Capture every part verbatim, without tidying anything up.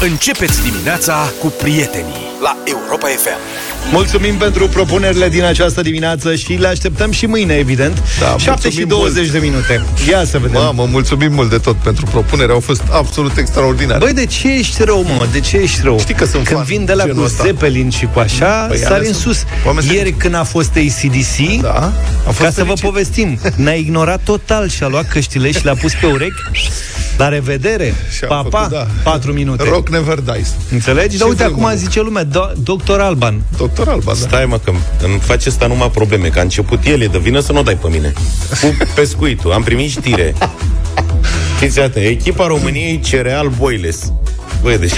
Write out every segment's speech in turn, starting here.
Începeți dimineața cu prietenii la Europa F M. Mulțumim pentru propunerile din această dimineață și le așteptăm și mâine, evident. Da, șapte și douăzeci de minute. Ia să vedem. Mamă, mulțumim mult de tot pentru propunere. Au fost absolut extraordinare. Băi, de ce ești rău, mă? De ce ești rău? Știi că sunt când fan vin de la cu Zeppelin și cu așa, păi, sari în sus. Ieri când a fost A C D C, da, a fost ca să vă povestim, ne-a ignorat total și a luat căștile și le-a pus pe urechi. La revedere. Pa, făcut, pa, da. patru minute. Rock never dies. Înțelegi? Dar uite, acum zice lumea, do- doctor Alban. Doctor Alban, da. Stai, mă, că îmi face asta numai probleme, că a început el, e de vină să nu o dai pe mine. Cu pescuitul, am primit știre. Fiți atent, echipa României Cereal Boilies. Băi, deci,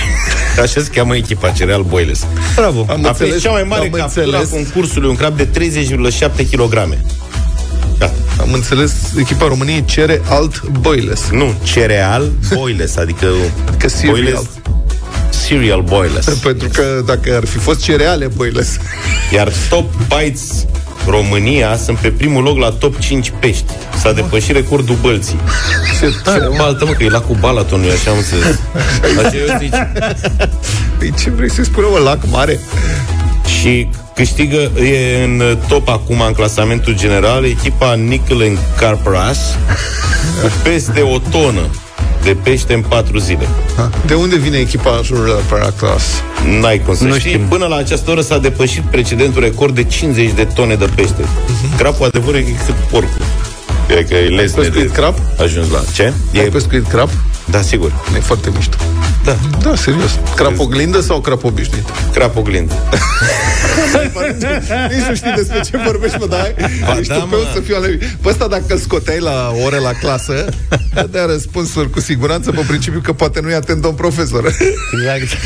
așa se cheamă echipa, Cereal Boilies. Bravo. Am a fost cea mai mare captură a concursului, un crab de treizeci virgulă șapte kilograme. Da. Am înțeles, echipa României cere alt Boilies. Nu, Cereal Boilies, adică... Adică cereal. Boilies, cereal Boilies. Pentru că dacă ar fi fost cereale Boilies. Iar Top Bites România sunt pe primul loc la top cinci pești. S-a depășit recordul Bălții. Ce tare, mă. Baltă, mă, că e lacul Balaton, nu-i așa, am înțeles. Păi ce vrei să-i spună, mă, lac mare? Și... câștigă, e în top acum în clasamentul general, echipa Nickel and Carp Rush cu peste o tonă de pește în patru zile. Ha? De unde vine echipa Carp Rush? N-ai cum să nu știi. Știm. Până la această oră s-a depășit precedentul record de cincizeci de tone de pește. Uh-huh. Crapul adevărul e cât porcul. E că e lesne de... crab? Ajuns la... Ce? Ai e... pescuit crab? Da, sigur. E foarte mișto. Da. Da, serios. Crap oglindă sau crap obișnuit? Crap oglindă. Nici nu știi despre ce vorbești, mă, dar ba, ești da, tupeu să fiu ale... Păi ăsta, dacă îl scoteai la ore la clasă, dea răspunsuri cu siguranță, pe principiu că poate nu-i atent domn profesor. Exact.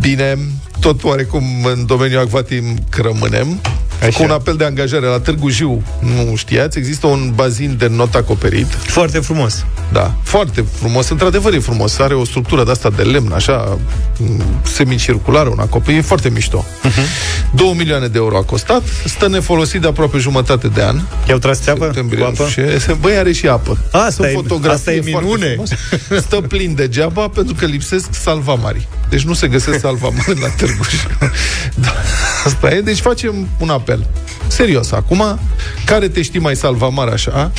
Bine, tot oarecum în domeniul acvatic rămânem. Așa. Cu un apel de angajare la Târgu Jiu, nu știați, există un bazin de not acoperit. Foarte frumos. Da, foarte frumos, într-adevăr e frumos. Are o structură de asta de lemn, așa, semicirculară, un acoperit, e foarte mișto. Uh-huh. două milioane de euro a costat, stă nefolosit de aproape jumătate de an. I-au tras țeapă cu apă? Băi, are și apă. Asta e, asta e minune. Stă plin degeaba pentru că lipsesc salvamari. Deci nu se găsesc salvamari la Târgu Jiu. Da. Asta e, deci facem un apel. Serios, acum, care te știi mai salvamar așa?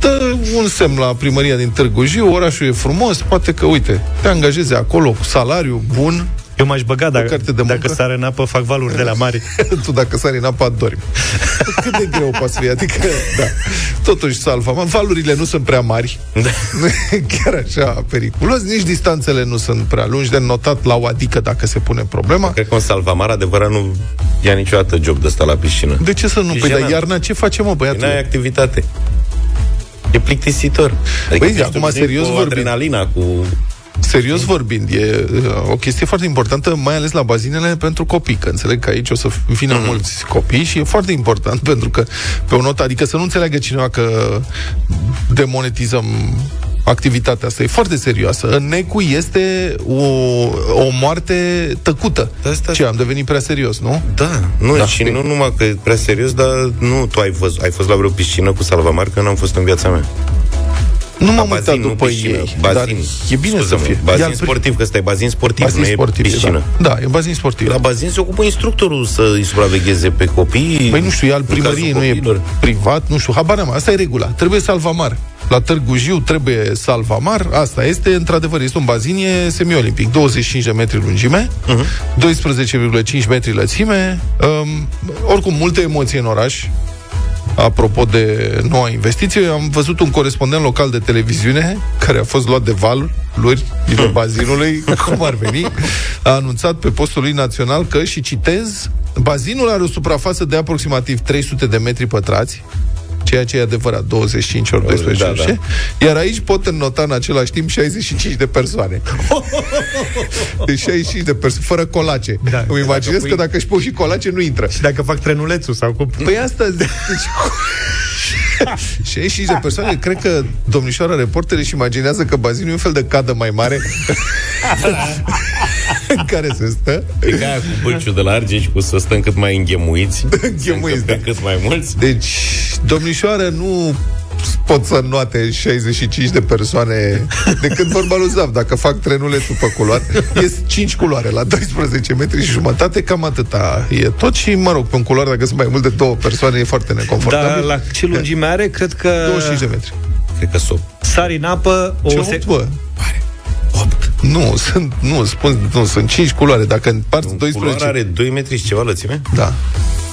Dă un semn la primăria din Târgu Jiu, orașul e frumos, poate că, uite, te angajezi acolo cu salariu bun. Eu m-aș băga dacă, dacă sară în apă, fac valuri de la mari. Tu dacă sari în apă, adormi. Cât de greu poate să fie, adică, da. Totuși, salvamar, valurile nu sunt prea mari, da. Nu e chiar așa periculos, nici distanțele nu sunt prea lungi, de notat la o adică dacă se pune problema. Cred că un salvamar adevărat nu ia niciodată job de ăsta la piscină. De ce să nu? Păi, dar iarna ce facem, mă, băiatul? N-ai activitate. E plictisitor. Adică băi, acum, serios vorbim. Adrenalina, cu... Serios vorbind, e o chestie foarte importantă, mai ales la bazinele pentru copii, că înțeleg că aici o să vină mm-hmm. mulți copii și e foarte important pentru că pe o notă, adică să nu înțeleagă cineva că demonetizăm activitatea asta, e foarte serioasă. Necul este o, o moarte tăcută. Asta... Ce, am devenit prea serios, nu? Da, nu, da, și nu numai că e prea serios, dar nu, tu ai fost, ai fost la vreo piscină cu salvamar, că n-am fost în viața mea. Nu m-am bazin, uitat după piscină, ei, bazin, dar e bine să fie. Bazin Iar sportiv, că ăsta e bazin sportiv, bazin nu sportiv, e piscină. Da. Da, e bazin sportiv. La bazin se ocupă instructorul să îi supravegheze pe copii. Păi nu știu, e al primăriei, nu e privat, nu știu, habar n-am, asta e regula. Trebuie salvamar. La Târgu Jiu trebuie salvamar, asta este, într-adevăr, este un bazin, e semi-olimpic, douăzeci și cinci de metri lungime, uh-huh. doisprezece virgulă cinci metri lățime, um, oricum, multe emoții în oraș. Apropo de noua investiție, am văzut un corespondent local de televiziune care a fost luat de valuri din bazinului, cum ar veni, a anunțat pe postul lui național că, și citez, bazinul are o suprafață de aproximativ trei sute de metri pătrați, ceea ce e adevărat, douăzeci și cinci ori doisprezece, da, da. Iar aici pot înnota în același timp șaizeci și cinci de persoane. Deci șaizeci și cinci de persoane, fără colace. Da, îmi imaginez că dacă își pui și colace, nu intră. Și dacă fac trenulețul sau cum? Păi asta... șaizeci și cinci de persoane, cred că domnișoara reporter își imaginează că bazinul e un fel de cadă mai mare în care se stă. E ca aia cu bâlciul de la Argeș, cu să stăm cât mai înghemuiți. Înghemuiți, da. Cât mai mulți. Deci, domnișoară, nu pot să înnoate șaizeci și cinci de persoane decât vorbalul Zav. Dacă fac trenulețul pe culoare, e cinci culoare la doisprezece metri și jumătate, cam atâta e tot. Și mă rog, pe un culoar, dacă sunt mai mult de două persoane, e foarte neconfortabil. Dar la ce lungime are? Cred că... douăzeci și cinci de metri. Cred că sub. Sari în apă... O ce se... opt, opt. Nu, sunt, nu, spun, nu, sunt cinci culoare. Dacă împarți doisprezece... Un culoar are doi metri și ceva lățime? Da.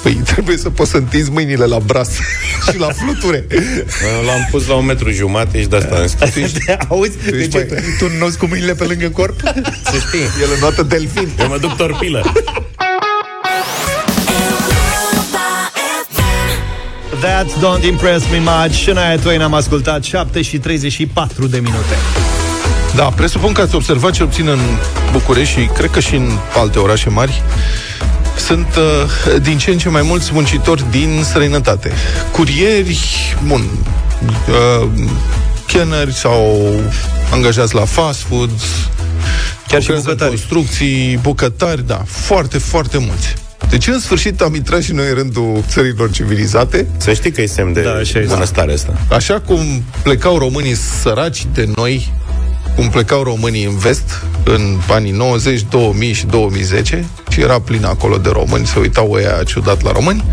Păi trebuie să poți să întinzi mâinile la braț și la fluture. L-am pus la un metru jumate și de asta am scris. Auzi? Tu, deci mai... tu înnoți cu mâinile pe lângă corp? Să știi. El înnoată delfin. Eu mă duc torpilă. That don't impress me much. Și noi, Twain, am ascultat șapte și treizeci și patru de minute. Da, presupun că ați observat, cel puțin în București și cred că și în alte orașe mari, sunt uh, din ce în ce mai mulți muncitori din străinătate. Curieri, bun, uh, chenări sau angajați la fast food, chiar și bucătari. Construcții, bucătari, da, foarte, foarte mulți. Deci în sfârșit am intrat și noi în rândul țărilor civilizate. Să știi că e semn de da, bunăstare asta. Așa cum plecau românii săraci de noi, cum plecau românii în vest în anii nouăzeci, două mii și două mii zece, și era plin acolo de români, se uitau ăia ciudat la români,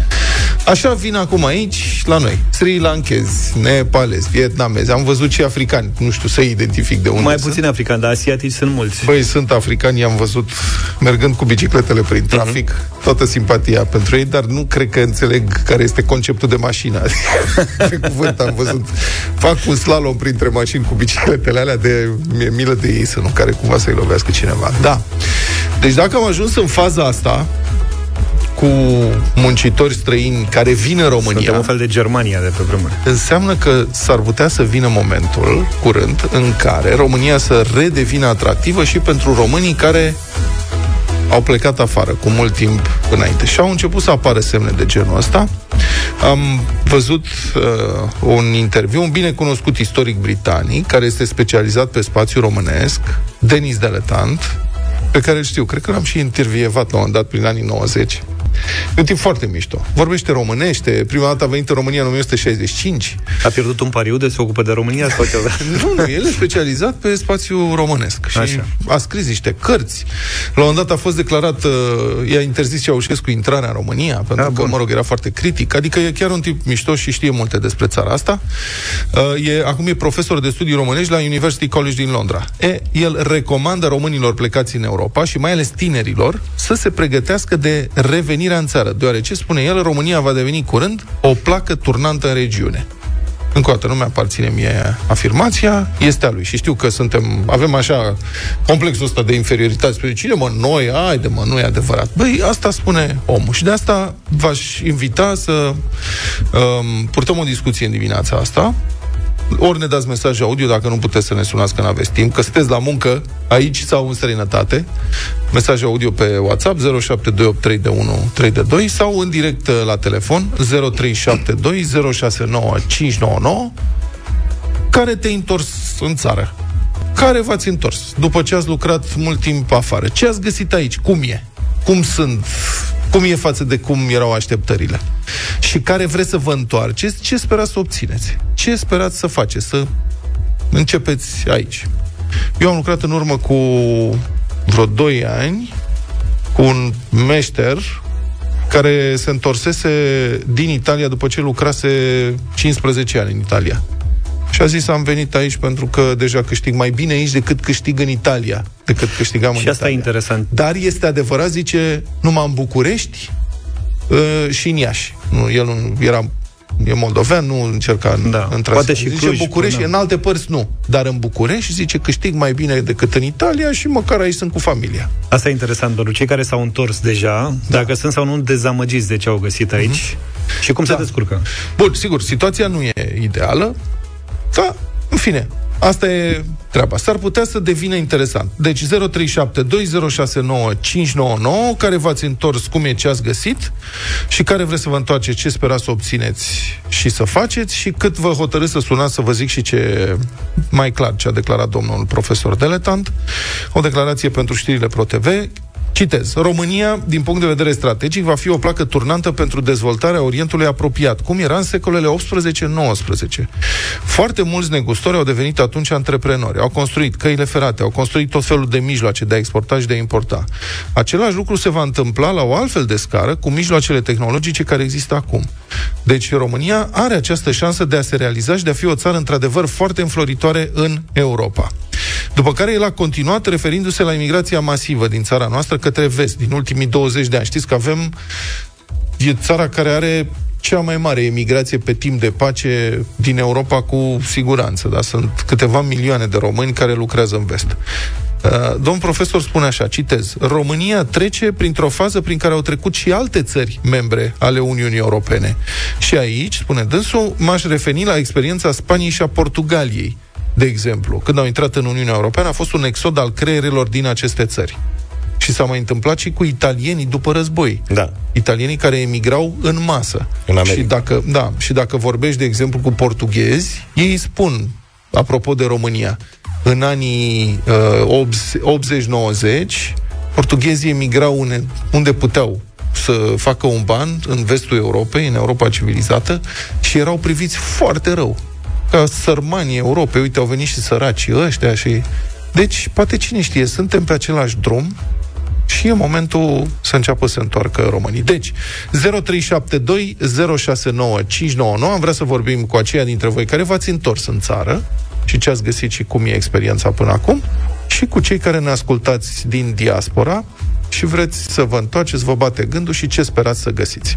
așa vin acum aici la noi sri lankezi, nepalezi, vietnamezi, am văzut și africani, nu știu să identific de unde mai sunt. Puțin africani, dar asiatici sunt mulți. Băi, sunt africani, i-am văzut mergând cu bicicletele prin trafic, uh-huh. Toată simpatia pentru ei, dar nu cred că înțeleg care este conceptul de mașină. Pe cuvânt, am văzut, fac un slalom printre mașini cu bicicletele alea de... mi-e milă de ei, să nu care cumva să-i lovească cineva. Da. Deci dacă am ajuns în faza asta cu muncitori străini care vin în România... Suntem un fel de Germania de pe vremuri. Înseamnă că s-ar putea să vină momentul, curând, în care România să redevină atractivă și pentru românii care au plecat afară cu mult timp înainte. Și au început să apară semne de genul ăsta. Am văzut uh, un interviu, un binecunoscut istoric britanic, care este specializat pe spațiul românesc, Dennis Deletant, pe care îl știu, cred că l-am și intervievat la un moment dat prin anii nouăzeci. E un tip foarte mișto. Vorbește românește. Prima dată a venit în România în o mie nouă sute șaizeci și cinci. A pierdut un pariu de se ocupă de România sau ceva? Nu, nu, el e specializat pe spațiul românesc. Și așa. A scris niște cărți. La un moment dat a fost declarat, i-a interzis Ceaușescu intrarea în România, pentru da, că, bun. Mă rog, era foarte critic. Adică e chiar un tip mișto și știe multe despre țara asta. E, acum e profesor de studii românești la University College din Londra. E, el recomandă românilor plecați în Europa și mai ales tinerilor să se pregătească de revenire în țară, deoarece, spune el, România va deveni curând o placă turnantă în regiune. Încă o dată, nu mi-aparține mie afirmația, este a lui. Și știu că suntem, avem așa complexul ăsta de inferioritate. Spune, cine mă, noi, haide mă, nu e adevărat. Băi, asta spune omul. Și de asta v-aș invita să um, purtăm o discuție în dimineața asta. Ori ne dați mesaje audio, dacă nu puteți să ne sunați, că n-aveți timp, că sunteți la muncă, aici sau în străinătate. Mesaje audio pe WhatsApp zero șapte doi opt trei unu trei doi sau în direct la telefon zero trei șapte doi zero șase nouă cinci nouă nouă. Care te-ai întors în țară? Care v-ați întors după ce ați lucrat mult timp afară? Ce ați găsit aici? Cum e? Cum sunt... Cum e față de cum erau așteptările? Și care vreți să vă întoarceți? Ce sperați să obțineți? Ce sperați să faceți? Să începeți aici. Eu am lucrat în urmă cu vreo doi ani cu un meșter care se întorsese din Italia după ce lucrase cincisprezece ani în Italia. Și a zis, am venit aici pentru că deja câștig mai bine aici decât câștig în Italia, decât câștigam în Italia. Și asta e interesant. Dar este adevărat, zice, numai în București uh, și în Iași. Nu, el nu era, e moldovean, nu încerca în, da, în poate și zice, Cluj, București, până... în alte părți nu. Dar în București, zice, câștig mai bine decât în Italia și măcar aici sunt cu familia. Asta e interesant, doar cei care s-au întors deja, da. Dacă sunt sau nu dezamăgiți de ce au găsit aici, mm-hmm. Și cum da. Se descurcă. Bun, sigur, situația nu e ideală. Da, în fine, asta e treaba. S-ar putea să devină interesant. Deci zero trei șapte doi zero șase nouă cinci nouă nouă, care v-ați întors, cum e, ce ați găsit și care vreți să vă întoarceți, ce sperați să obțineți și să faceți și cât vă hotărâți să sunați, să vă zic și ce mai clar ce a declarat domnul profesor Deletant. O declarație pentru știrile Pro T V. Citez. România, din punct de vedere strategic, va fi o placă turnantă pentru dezvoltarea Orientului apropiat, cum era în secolele optsprezece nouăsprezece. Foarte mulți negustori au devenit atunci antreprenori, au construit căile ferate, au construit tot felul de mijloace de a exporta și de a importa. Același lucru se va întâmpla la o altfel de scară cu mijloacele tehnologice care există acum. Deci România are această șansă de a se realiza și de a fi o țară într-adevăr foarte înfloritoare în Europa. După care el a continuat referindu-se la imigrația masivă din țara noastră către vest din ultimii douăzeci de ani. Știți că avem, e țara care are cea mai mare emigrație pe timp de pace din Europa cu siguranță, dar sunt câteva milioane de români care lucrează în vest. Domn profesor spune așa, citez: România trece printr-o fază prin care au trecut și alte țări membre ale Uniunii Europene. Și aici, spune dânsul, m-aș referi la experiența Spaniei și a Portugaliei. De exemplu, când au intrat în Uniunea Europeană, a fost un exod al creierilor din aceste țări. Și s-a mai întâmplat și cu italienii după război. Da. Italienii care emigrau în masă. În America. Și dacă, da, și dacă vorbești, de exemplu, cu portughezi, ei spun, apropo de România, în anii uh, optzeci nouăzeci, portughezii emigrau unde puteau să facă un ban, în vestul Europei, în Europa civilizată, și erau priviți foarte rău. Ca sărmanii Europei, uite, au venit și săracii ăștia și... Deci, poate cine știe, suntem pe același drum și e momentul să înceapă să întoarcă românii. Deci, zero trei șapte doi zero șase nouă cinci nouă nouă, am vrea să vorbim cu aceia dintre voi care v-ați întors în țară și ce ați găsit și cum e experiența până acum, și cu cei care ne ascultați din diaspora și vreți să vă întoarceți, vă bate gândul și ce sperați să găsiți.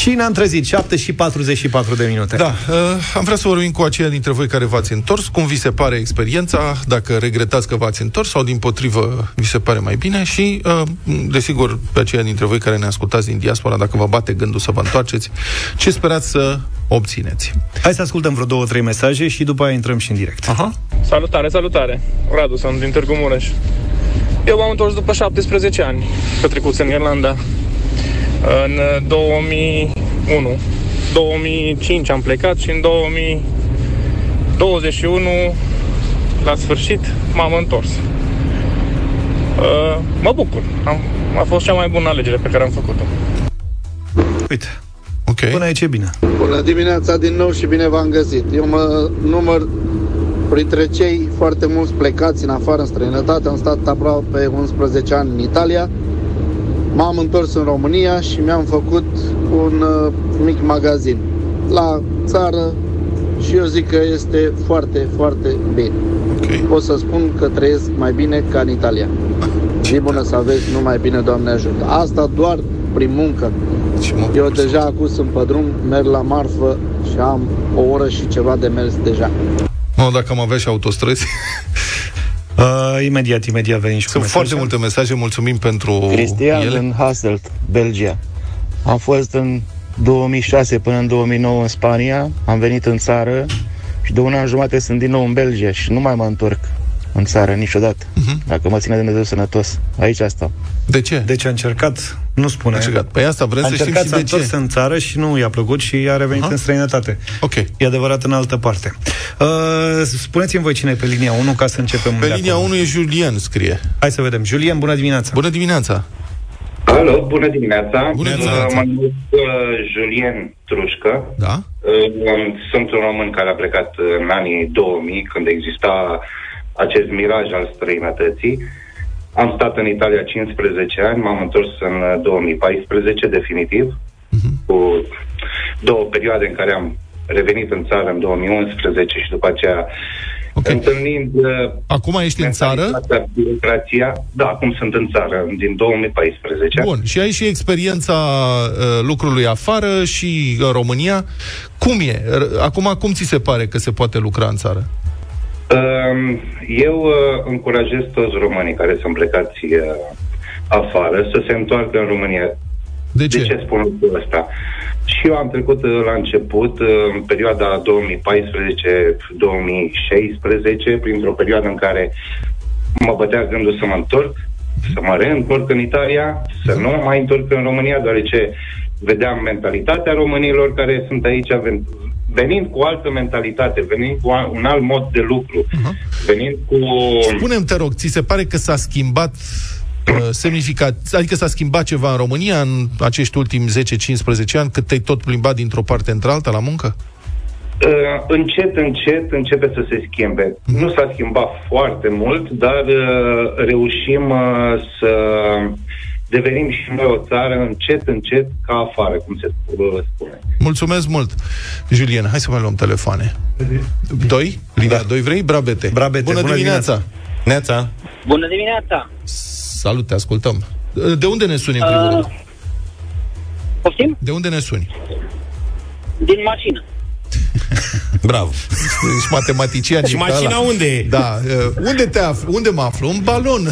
Și ne-am trezit, șapte și patruzeci și patru de minute. Da, uh, am vrea să vorbim cu aceia dintre voi care v-ați întors, cum vi se pare experiența, dacă regretați că v-ați întors sau dimpotrivă vi se pare mai bine și, uh, desigur, pe aceia dintre voi care ne ascultați din diaspora, dacă vă bate gândul să vă întoarceți, ce sperați să obțineți. Hai să ascultăm vreo două, trei mesaje și după aia intrăm și în direct. Aha. Salutare, salutare! Radu, sunt din Târgu Mureș. Eu m-am întors după șaptesprezece ani, petrecuți în Irlanda. În două mii unu, două mii cinci am plecat și în două mii douăzeci și unu, la sfârșit, m-am întors. Mă bucur. A fost cea mai bună alegere pe care am făcut-o. Uite, okay. Bună, e ce bine. Bună dimineața din nou și bine v-am găsit. Eu mă număr printre cei foarte mulți plecați în afară, în străinătate. Am stat aproape unsprezece ani în Italia. M-am întors în România și mi-am făcut un uh, mic magazin la țară și eu zic că este foarte, foarte bine. Okay. Pot să spun că trăiesc mai bine ca în Italia. Și bună să aveți, numai bine, Doamne ajută. Asta doar prin muncă. Eu deja acum sunt pe drum, merg la marfă și am o oră și ceva de mers deja. No, dacă am avea și autostrăzi... Uh, imediat, imediat venim și cu Sunt mesaje. Foarte multe mesaje, mulțumim pentru Cristian ele. În Hasselt, Belgia. Am fost în două mii șase până în două mii nouă în Spania, am venit în țară și de un an jumate sunt din nou în Belgia și nu mai mă întorc în țară niciodată, uh-huh. Dacă mă ține Dumnezeu sănătos. Aici asta. De ce? Deci a încercat, nu spune. A încercat. Păi asta vrem să știm și de ce. A încercat, s-a întors în țară și nu i-a plăcut și a revenit, aha, în străinătate. Ok. E adevărat în altă parte. Uh, spuneți-mi voi cine e pe linia unu ca să începem. Pe linia acolo. unu e Julien, scrie. Hai să vedem. Julien, bună dimineața. Bună dimineața. Alo, bună dimineața. Bună dimineața. Mă numesc Julien Trușcă. Da. Sunt un român care a plecat în anii două mii, când exista acest miraj al străinătății. Am stat în Italia cincisprezece ani, m-am întors în două mii paisprezece, definitiv, uh-huh, cu două perioade în care am revenit în țară în două mii unsprezece și după aceea, okay, întâlnind... Acum ești în țară? Birocrația, da, acum sunt în țară, din două mii paisprezece. Bun, și ai și experiența uh, lucrului afară și uh, România. Cum e? Acum, cum ți se pare că se poate lucra în țară? Eu încurajez toți românii care sunt plecați afară să se întoarcă în România. De ce? De ce spun lucrul ăsta? Și eu am trecut la început, în perioada două mii paisprezece două mii șaisprezece, printr-o perioadă în care mă bătea gândul să mă întorc, să mă reîntorc în Italia, să nu mă mai întorc în România, deoarece vedeam mentalitatea românilor care sunt aici, venind cu altă mentalitate, venind cu un alt mod de lucru, uh-huh. venind cu... Spune-mi, te rog, ți se pare că s-a schimbat uh, semnificat, adică s-a schimbat ceva în România în acești ultimi zece cincisprezece ani, cât te-ai tot plimbat dintr-o parte într-alta la muncă? Uh, încet, încet începe să se schimbe. Uh-huh. Nu s-a schimbat foarte mult, dar uh, reușim uh, să... devenim și noi o țară încet, încet, ca afară, cum se spune. Mulțumesc mult, Julien. Hai să mai luăm telefoane. Doi? Linia doi vrei? Brabete. Brabete. Bună, bună dimineața. Dimineața. Bună dimineața. Salut, te ascultăm. De unde ne suni, în primul uh, rând? Poftim? De unde ne suni? Din mașină. Bravo. Ești matematician. Și mașina ala. Unde e? Da. Unde te afli? Unde mă aflu? Un balon.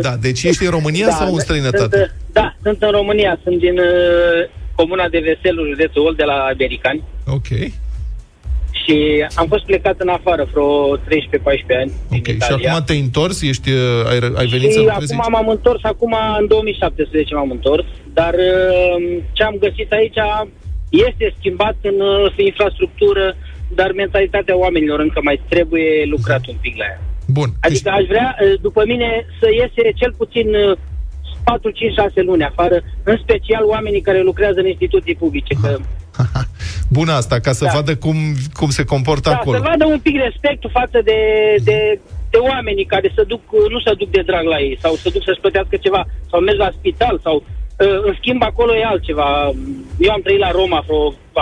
Da, deci ești în România da, sau în străinătate? Sunt, da, sunt în România. Sunt din uh, comuna de Veselul, județul Olt, de la Americani. Ok. Și am fost plecat în afară vreo treisprezece paispreze ani. Ok, și acum te-ai întors? Ești, ai, ai venit și să lucrezi? Acum m-am întors, acum în două mii șaptesprezece m-am întors. Dar uh, ce am găsit aici... este schimbat în uh, infrastructură, dar mentalitatea oamenilor încă mai trebuie lucrat un pic la ea. Bun. Adică aș vrea, după mine, să iese cel puțin uh, patru cinci șase luni afară, în special oamenii care lucrează în instituții publice. Că... Bună asta, ca să da. vadă cum, cum se comportă da, acolo. Să vadă un pic respectul față de, de, de oamenii care se duc, nu se duc de drag la ei, sau se duc să-și plătească ceva, sau merg la spital, sau... În schimb, acolo e altceva. Eu am trăit la Roma,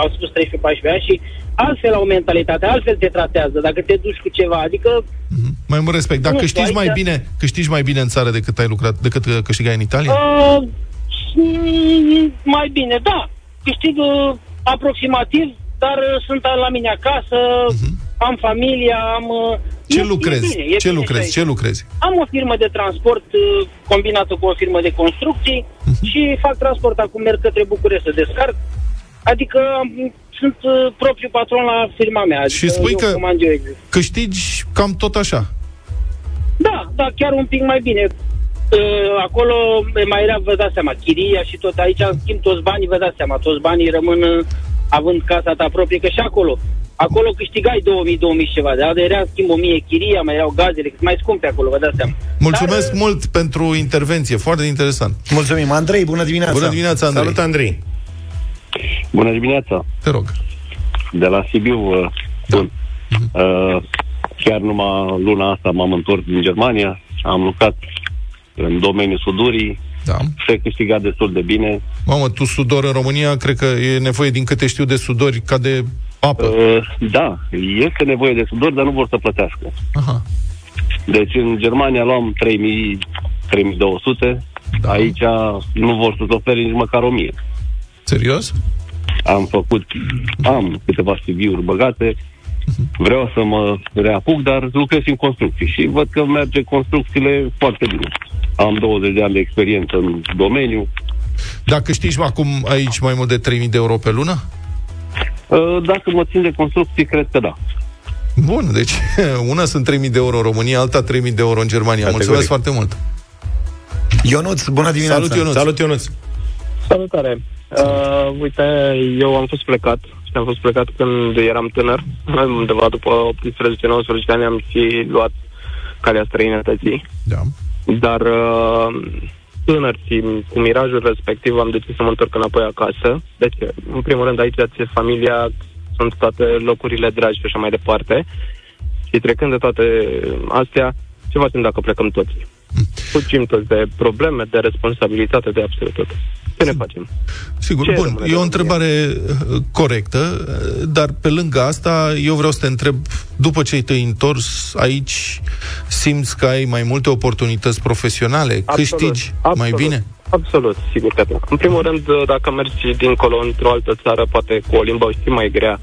am spus treisprezece paisprezece ani și altfel au mentalitate, altfel te tratează, dacă te duci cu ceva, adică... Mm-hmm. Mai mult respect. Dar câștigi aici... mai bine, câștigi mai bine în țară decât ai lucrat, decât câștigai în Italia? Uh, mai bine, da. Câștig uh, aproximativ, dar uh, sunt la mine acasă, mm-hmm. am familia, am... Uh, Ce lucrezi? Bine, Ce lucrezi? Ce lucrezi? Am o firmă de transport combinată cu o firmă de construcții uh-huh. și fac transport. Acum merg către București să descarc. Adică sunt propriu patron la firma mea. Adică și spui că câștigi cam tot așa. Da, da, chiar un pic mai bine. Acolo mai era, vă dați seama, chiria și tot. Aici, în schimb, toți banii, vă dați seama, toți banii rămân având casa ta proprie, că și acolo... Acolo câștigai două mii două mii ceva, dar era în schimb o mie chiria, mai erau gazele, că mai scumpe acolo, vă dați seama. Mulțumesc dar... mult pentru intervenție, foarte interesant. Mulțumim. Andrei, bună dimineața. Bună dimineața, Andrei. Salut, Andrei. Bună dimineața. Te rog. De la Sibiu, da. Bun. Mm-hmm. Uh, chiar numai luna asta m-am întors din Germania, am lucrat în domeniul sudurii. Da. Se câștiga destul de bine. Mamă, tu sudor în România, cred că e nevoie, din câte știu, de sudori ca de apă. Uh, da, este nevoie de sudori, dar nu vor să plătească. Aha. Deci în Germania luam trei mii, trei mii două sute, da. Aici nu vor să-ți oferi nici măcar o mie. Serios? Am făcut, am câteva C V-uri băgate, vreau să mă reapuc, dar lucrez în construcții și văd că merge construcțiile foarte bine. Am douăzeci de ani de experiență în domeniu. Dar câștigi acum aici mai mult de trei mii de euro pe lună? Dacă mă țin de construcții, cred că da. Bun, deci una sunt trei mii de euro în România, alta trei mii de euro în Germania. Categoric. Mulțumesc foarte mult. Ionuț, bună dimineața. Salut, Ionuț. Salut, Ionuț. Salutare. Uh, uite, eu am fost plecat și am fost plecat când eram tânăr. Undeva după optsprezece nouăsprezece ani am și luat calea străinătății. Da. Dar uh, tânăr și cu mirajul respectiv am decis să mă întorc înapoi acasă. Deci, în primul rând, aici ți-e familia, sunt toate locurile dragi și așa mai departe. Și trecând de toate astea, ce facem dacă plecăm toți? Fugim toți de probleme, de responsabilitate, de absolut tot. Ce ne facem? Sigur, ce bun, e o întrebare corectă, dar pe lângă asta eu vreau să te întreb, după ce te-ai întors aici, simți că ai mai multe oportunități profesionale? Absolut, câștigi absolut, mai bine? Absolut, sigur că da. În primul rând, dacă mergi dincolo, într-o altă țară, poate cu o limbă și mai grea,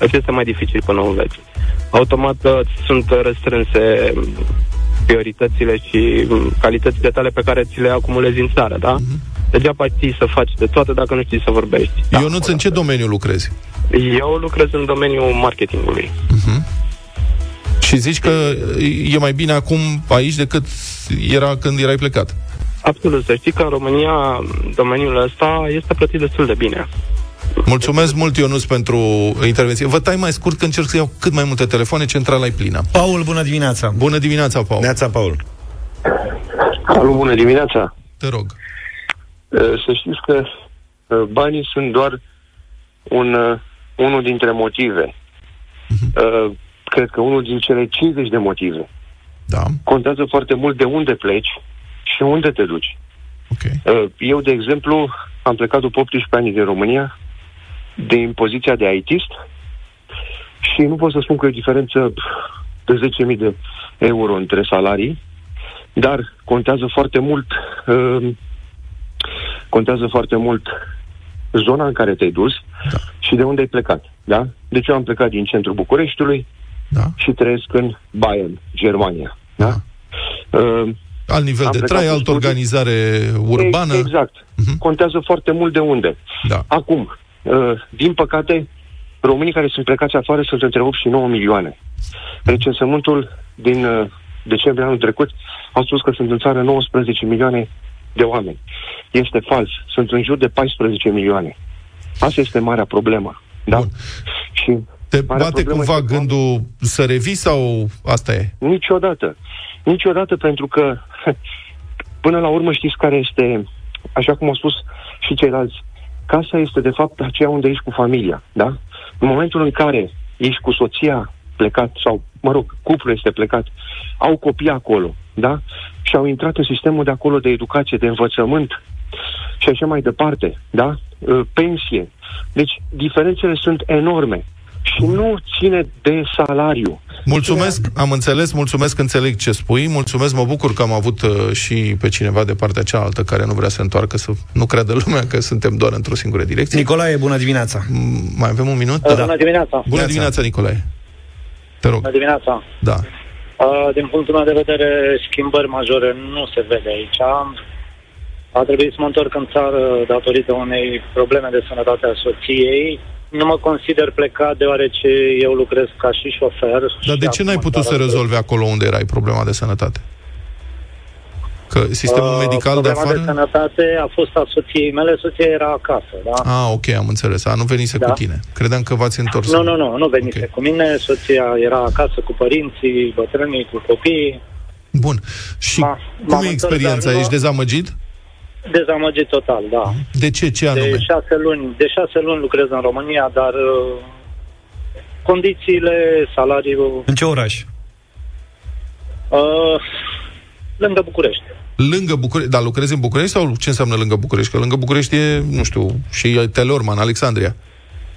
este mai dificil până înveți. Automat sunt restrânse prioritățile și calitățile tale pe care ți le acumulezi în țară, da? Mm-hmm. Degeaba știi să faci de toate dacă nu știi să vorbești. Da, Ionuț, în ce domeniu lucrezi? Eu lucrez în domeniul marketingului. Mm-hmm. Și zici că e mai bine acum aici decât era când erai plecat? Absolut, să știi că în România domeniul ăsta este plătit destul de bine. Mulțumesc mult, Ionuț, pentru intervenție. Vă tai mai scurt, că încerc să iau cât mai multe telefoane, centrala e plină. Paul, bună dimineața. Bună dimineața, Paul. Neața, Paul. Salut, bună dimineața. Te rog. Să știți că banii sunt doar un, unul dintre motive. Uh-huh. Cred că unul din cele cincizeci de motive. Da. Contează foarte mult de unde pleci și unde te duci. Okay. Eu, de exemplu, am plecat după optsprezece ani din România, din poziția de I T-ist, și nu pot să spun că e o diferență de zece mii de euro între salarii, dar contează foarte mult uh, contează foarte mult zona în care te-ai dus, da, și de unde ai plecat, da? Deci eu am plecat din centrul Bucureștiului, da, și trăiesc în Bayern, Germania, da? Da? Uh, Alt nivel am de trai, altă organizare urbană. Exact. Uh-huh. Contează foarte mult de unde. Da. Acum, din păcate, românii care sunt plecați afară sunt între opt și nouă milioane. Uh-huh. Recensământul din decembrie anul trecut a spus că sunt în țară nouăsprezece milioane de oameni. Este fals. Sunt în jur de paisprezece milioane. Asta este marea problemă. Da? Bun. Și te bate cumva gândul că... să revii sau asta e? Niciodată. Niciodată, pentru că până la urmă știți care este, așa cum au spus și ceilalți, casa este de fapt aceea unde ești cu familia, da? În momentul în care ești cu soția plecat, sau, mă rog, cuplul este plecat, au copii acolo, da? Și au intrat în sistemul de acolo de educație, de învățământ și așa mai departe, da? Pensie. Deci, diferențele sunt enorme. Și nu ține de salariu. Mulțumesc, am înțeles, mulțumesc, înțeleg ce spui. Mulțumesc, mă bucur că am avut uh, și pe cineva de partea cealaltă care nu vrea să întoarcă, să nu creadă lumea că suntem doar într-o singură direcție. Nicolae, bună dimineața. M- Mai avem un minut? Uh, da. Bună dimineața. Bună dimineața, Nicolae. Te rog. Bună dimineața. Da. Uh, din punctul meu de vedere, schimbări majore nu se vede aici. A trebuit să mă întorc în țară datorită unei probleme de sănătate a soției. Nu mă consider plecat, deoarece eu lucrez ca și șofer. Dar și de ce n-ai putut să rezolvi acolo unde erai problema de sănătate? Că sistemul uh, medical de afară... Problema de sănătate a fost a soției mele, soția era acasă, da? Ah, ok, am înțeles. A, nu venise da. cu tine. Credeam că v-ați întors. Nu, nu, nu, nu venise okay. cu mine. Soția era acasă cu părinții, bătrânii, cu copiii. Bun. Și m-a, cum e experiența? Ești dezamăgit? Dezamăgit total, da. De ce? Ce anume? De șase luni, de șase luni lucrez în România, dar uh, condițiile, salariul... În ce oraș? Uh, lângă București. Lângă București? Dar lucrezi în București sau ce înseamnă lângă București? Că lângă București e, nu știu, și Teleorman, Alexandria.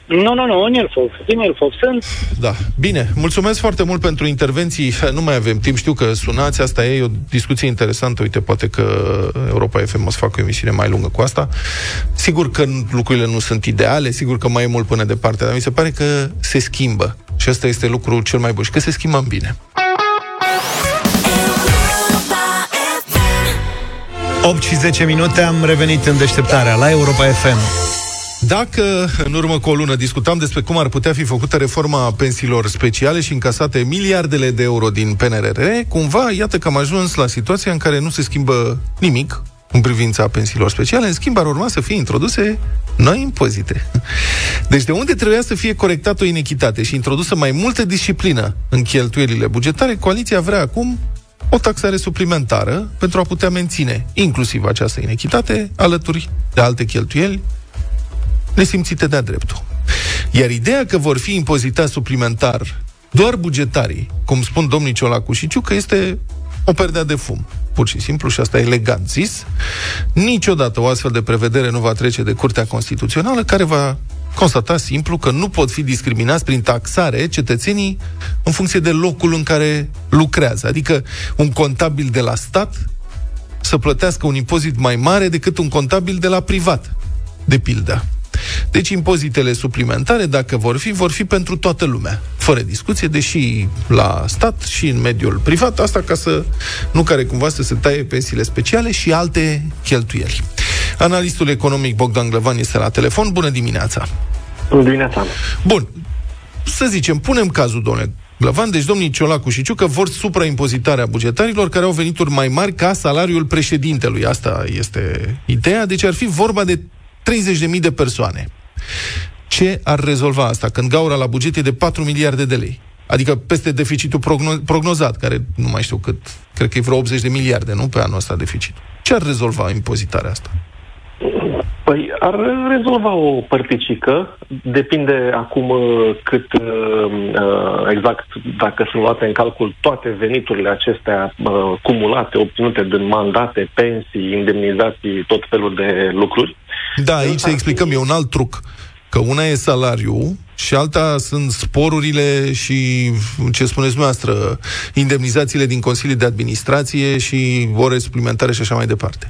Nu, nu, nu, în Ilfov, din Ilfov sunt. Da, bine, mulțumesc foarte mult pentru intervenții. Nu mai avem timp, știu că sunați, asta e, e o discuție interesantă. Uite, poate că Europa F M o să facă o emisiune mai lungă cu asta. Sigur că lucrurile nu sunt ideale, sigur că mai e mult până departe, dar mi se pare că se schimbă. Și asta este lucrul cel mai bun, și că se schimbă în bine. opt și zece minute, am revenit în deșteptarea la Europa F M. Dacă în urmă cu o lună discutam despre cum ar putea fi făcută reforma pensiilor speciale și încasate miliardele de euro din P N R R, cumva, iată că am ajuns la situația în care nu se schimbă nimic în privința pensiilor speciale, în schimb ar urma să fie introduse noi impozite. Deci de unde trebuia să fie corectată o inechitate și introdusă mai multă disciplină în cheltuielile bugetare, coaliția vrea acum o taxare suplimentară pentru a putea menține inclusiv această inechitate alături de alte cheltuieli nesimțite de-a dreptul. Iar ideea că vor fi impozitați suplimentar doar bugetarii, cum spun domnii Ciolacu și Ciucă, este o perdea de fum, pur și simplu, și asta e elegant zis. Niciodată o astfel de prevedere nu va trece de Curtea Constituțională, care va constata simplu că nu pot fi discriminați prin taxare cetățenii în funcție de locul în care lucrează. Adică un contabil de la stat să plătească un impozit mai mare decât un contabil de la privat, de pildă. Deci impozitele suplimentare, dacă vor fi, vor fi pentru toată lumea, fără discuție, deși la stat și în mediul privat, asta ca să nu care cumva să se taie pensiile speciale și alte cheltuieli. Analistul economic Bogdan Glăvan este la telefon. Bună dimineața! Bună dimineața! Bun, să zicem, punem cazul, domnule Glăvan, deci domnii Ciolacu și Ciucă vor supraimpozitarea bugetarilor care au venituri mai mari ca salariul președintelui. Asta este ideea, deci ar fi vorba de treizeci de mii de persoane. ce ar rezolva asta, când gaura la buget e de patru miliarde de lei? Adică peste deficitul progno- prognozat, care nu mai știu cât, cred că e vreo optzeci de miliarde, nu, pe anul ăsta deficit. Ce ar rezolva impozitarea asta? Păi ar rezolva o părticică, depinde acum cât exact, dacă sunt luate în calcul toate veniturile acestea cumulate, obținute din mandate, pensii, indemnizații, tot felul de lucruri. Da, aici să explicăm, e un alt truc, că una e salariul și alta sunt sporurile și, ce spuneți noastră, indemnizațiile din Consiliul de Administrație și ore suplimentare și așa mai departe.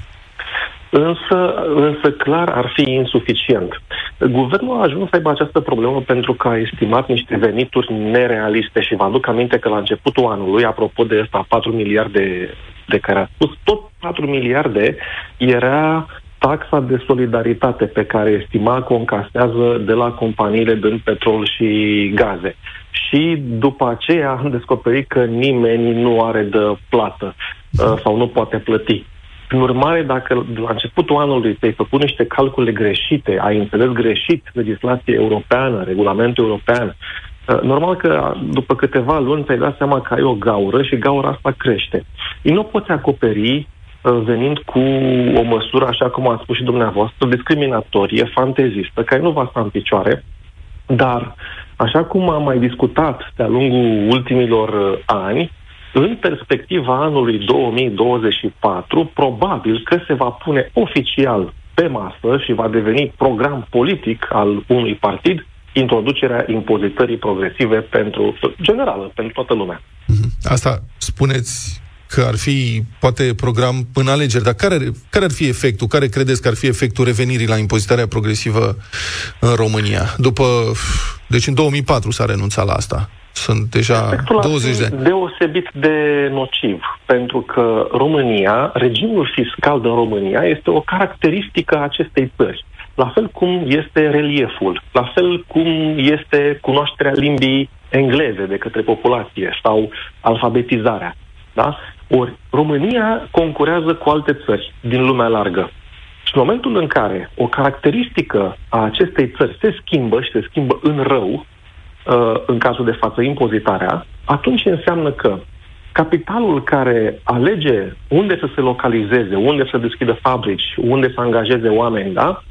Însă, însă, clar, ar fi insuficient. Guvernul a ajuns să aibă această problemă pentru că a estimat niște venituri nerealiste și vă aduc aminte că la începutul anului, apropo de ăsta, patru miliarde de care a spus, tot patru miliarde era taxa de solidaritate pe care estima că o încasează de la companiile din petrol și gaze. Și după aceea am descoperit că nimeni nu are de plată sau nu poate plăti. În urmare, dacă la începutul anului te-ai făcut niște calcule greșite, ai înțeles greșit legislația europeană, regulamentul european, normal că după câteva luni te-ai dat seama că ai o gaură și gaura asta crește. Ei nu poți acoperi venind cu o măsură, așa cum ați spus și dumneavoastră, discriminatorie, fantezistă, care nu va sta în picioare, dar, așa cum am mai discutat de-a lungul ultimilor ani, în perspectiva anului două mii douăzeci și patru, probabil că se va pune oficial pe masă și va deveni program politic al unui partid introducerea impozitării progresive pentru generală, pentru toată lumea. Asta spuneți că ar fi, poate, program până alegeri, dar care, care ar fi efectul? Care credeți că ar fi efectul revenirii la impozitarea progresivă în România? După, deci în două mii patru s-a renunțat la asta. Sunt deja douăzeci de ani. Deosebit de nociv, pentru că România, regimul fiscal din România este o caracteristică a acestei țări. La fel cum este relieful, la fel cum este cunoașterea limbii engleze de către populație sau alfabetizarea. Da? Ori România concurează cu alte țări din lumea largă. Și în momentul în care o caracteristică a acestei țări se schimbă și se schimbă în rău, în cazul de față impozitarea, atunci înseamnă că capitalul care alege unde să se localizeze, unde să deschidă fabrici, unde să angajeze oameni, da,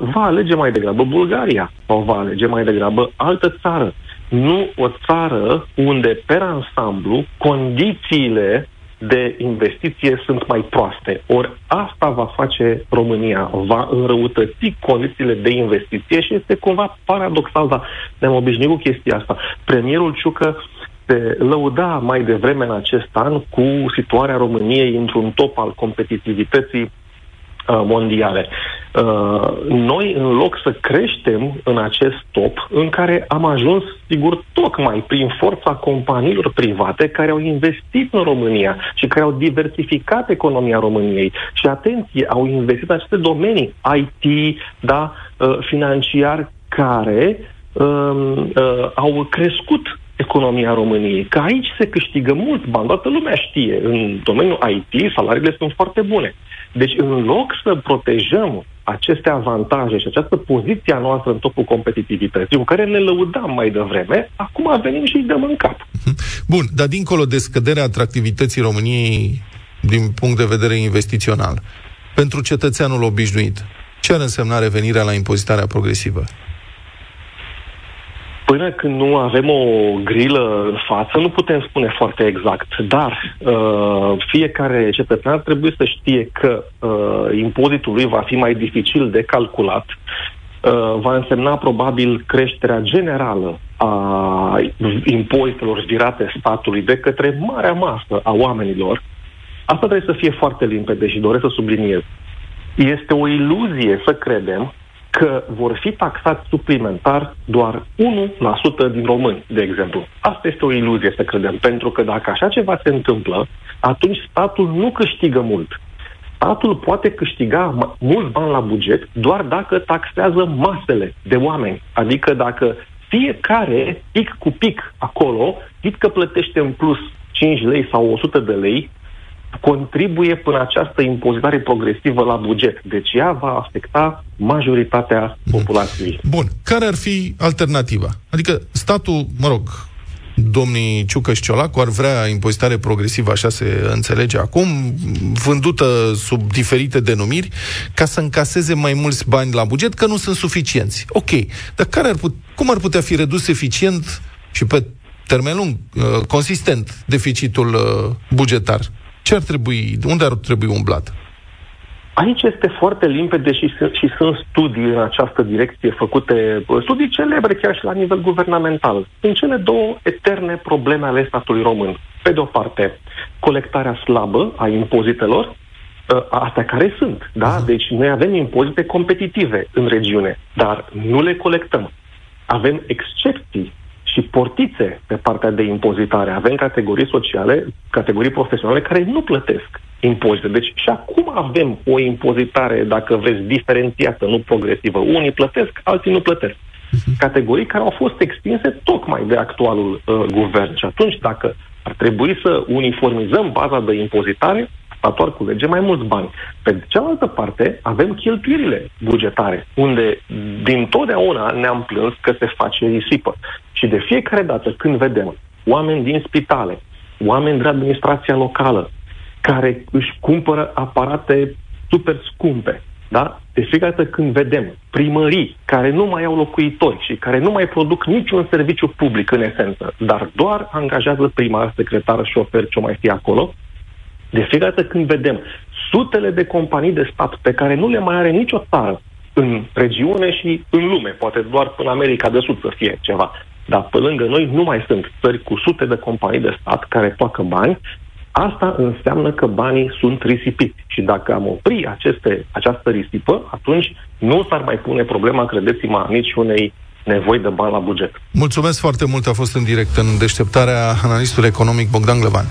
va alege mai degrabă Bulgaria sau va alege mai degrabă altă țară. Nu o țară unde, per ansamblu, condițiile de investiție sunt mai proaste. Ori asta va face România, va înrăutăți condițiile de investiție și este cumva paradoxal, dar ne-am obișnuit cu chestia asta. Premierul Ciucă se lăuda mai devreme în acest an cu situarea României într-un top al competitivității mondiale. Noi, în loc să creștem în acest top, în care am ajuns, sigur, tocmai prin forța companiilor private care au investit în România și care au diversificat economia României. Și, atenție, au investit în aceste domenii I T, da, financiar, care um, uh, au crescut economia României, că aici se câștigă mult bani, toată lumea știe, în domeniul I T salariile sunt foarte bune. Deci în loc să protejăm aceste avantaje și această poziție a noastră în topul competitivității, în care ne lăudam mai devreme, acum venim și îi dăm în cap. Bun, dar dincolo de scăderea atractivității României din punct de vedere investițional, pentru cetățeanul obișnuit, ce ar însemna revenirea la impozitarea progresivă? Până când nu avem o grilă în față, nu putem spune foarte exact, dar uh, fiecare cetățean trebuie să știe că uh, impozitul lui va fi mai dificil de calculat, uh, va însemna probabil creșterea generală a impozitelor virate statului de către marea masă a oamenilor. Asta trebuie să fie foarte limpede și doresc să subliniez. Este o iluzie să credem că vor fi taxați suplimentar doar unu la sută din români, de exemplu. Asta este o iluzie, să credem, pentru că dacă așa ceva se întâmplă, atunci statul nu câștigă mult. Statul poate câștiga mulți bani la buget doar dacă taxează masele de oameni, adică dacă fiecare, pic cu pic acolo, zic că plătește în plus cinci lei sau o sută de lei, contribuie până această impozitare progresivă la buget. Deci ea va afecta majoritatea populației. Bun. Care ar fi alternativa? Adică statul, mă rog, domnii Ciucă și Ciolacu ar vrea impozitare progresivă, așa se înțelege acum, vândută sub diferite denumiri, ca să încaseze mai mulți bani la buget, că nu sunt suficienți. Ok, dar care ar put- cum ar putea fi redus eficient și pe termen lung, uh, consistent, deficitul uh, bugetar? Ce ar trebui, unde ar trebui umblat? Aici este foarte limpede și, și sunt studii în această direcție făcute, studii celebre chiar și la nivel guvernamental. În cele două eterne probleme ale statului român. Pe de o parte, colectarea slabă a impozitelor, astea care sunt, da? Deci noi avem impozite competitive în regiune, dar nu le colectăm. Avem excepții și portițe pe partea de impozitare. Avem categorii sociale, categorii profesionale care nu plătesc impozite. Deci și acum avem o impozitare, dacă vreți, diferențiată, nu progresivă. Unii plătesc, alții nu plătesc. Categorii care au fost extinse tocmai de actualul uh, guvern. Și atunci, dacă ar trebui să uniformizăm baza de impozitare, statul ar culege mai mulți bani. Pe cealaltă parte, avem cheltuielile bugetare, unde dintotdeauna ne-am plâns că se face risipă. Și de fiecare dată când vedem oameni din spitale, oameni de administrația locală, care își cumpără aparate super scumpe, da? De fiecare dată când vedem primării care nu mai au locuitori și care nu mai produc niciun serviciu public în esență, dar doar angajează primar, secretar, șofer, ce mai fie acolo, de fiecare dată când vedem sutele de companii de stat pe care nu le mai are nicio țară în regiune și în lume, poate doar în America de Sud să fie ceva, dar pe lângă noi nu mai sunt țări cu sute de companii de stat care toacă bani, asta înseamnă că banii sunt risipiți. Și dacă am opri aceste, această risipă, atunci nu s-ar mai pune problema, credeți-mă, nici unei nevoi de bani la buget. Mulțumesc foarte mult, a fost în direct în Deșteptarea analistul economic Bogdan Glăvan.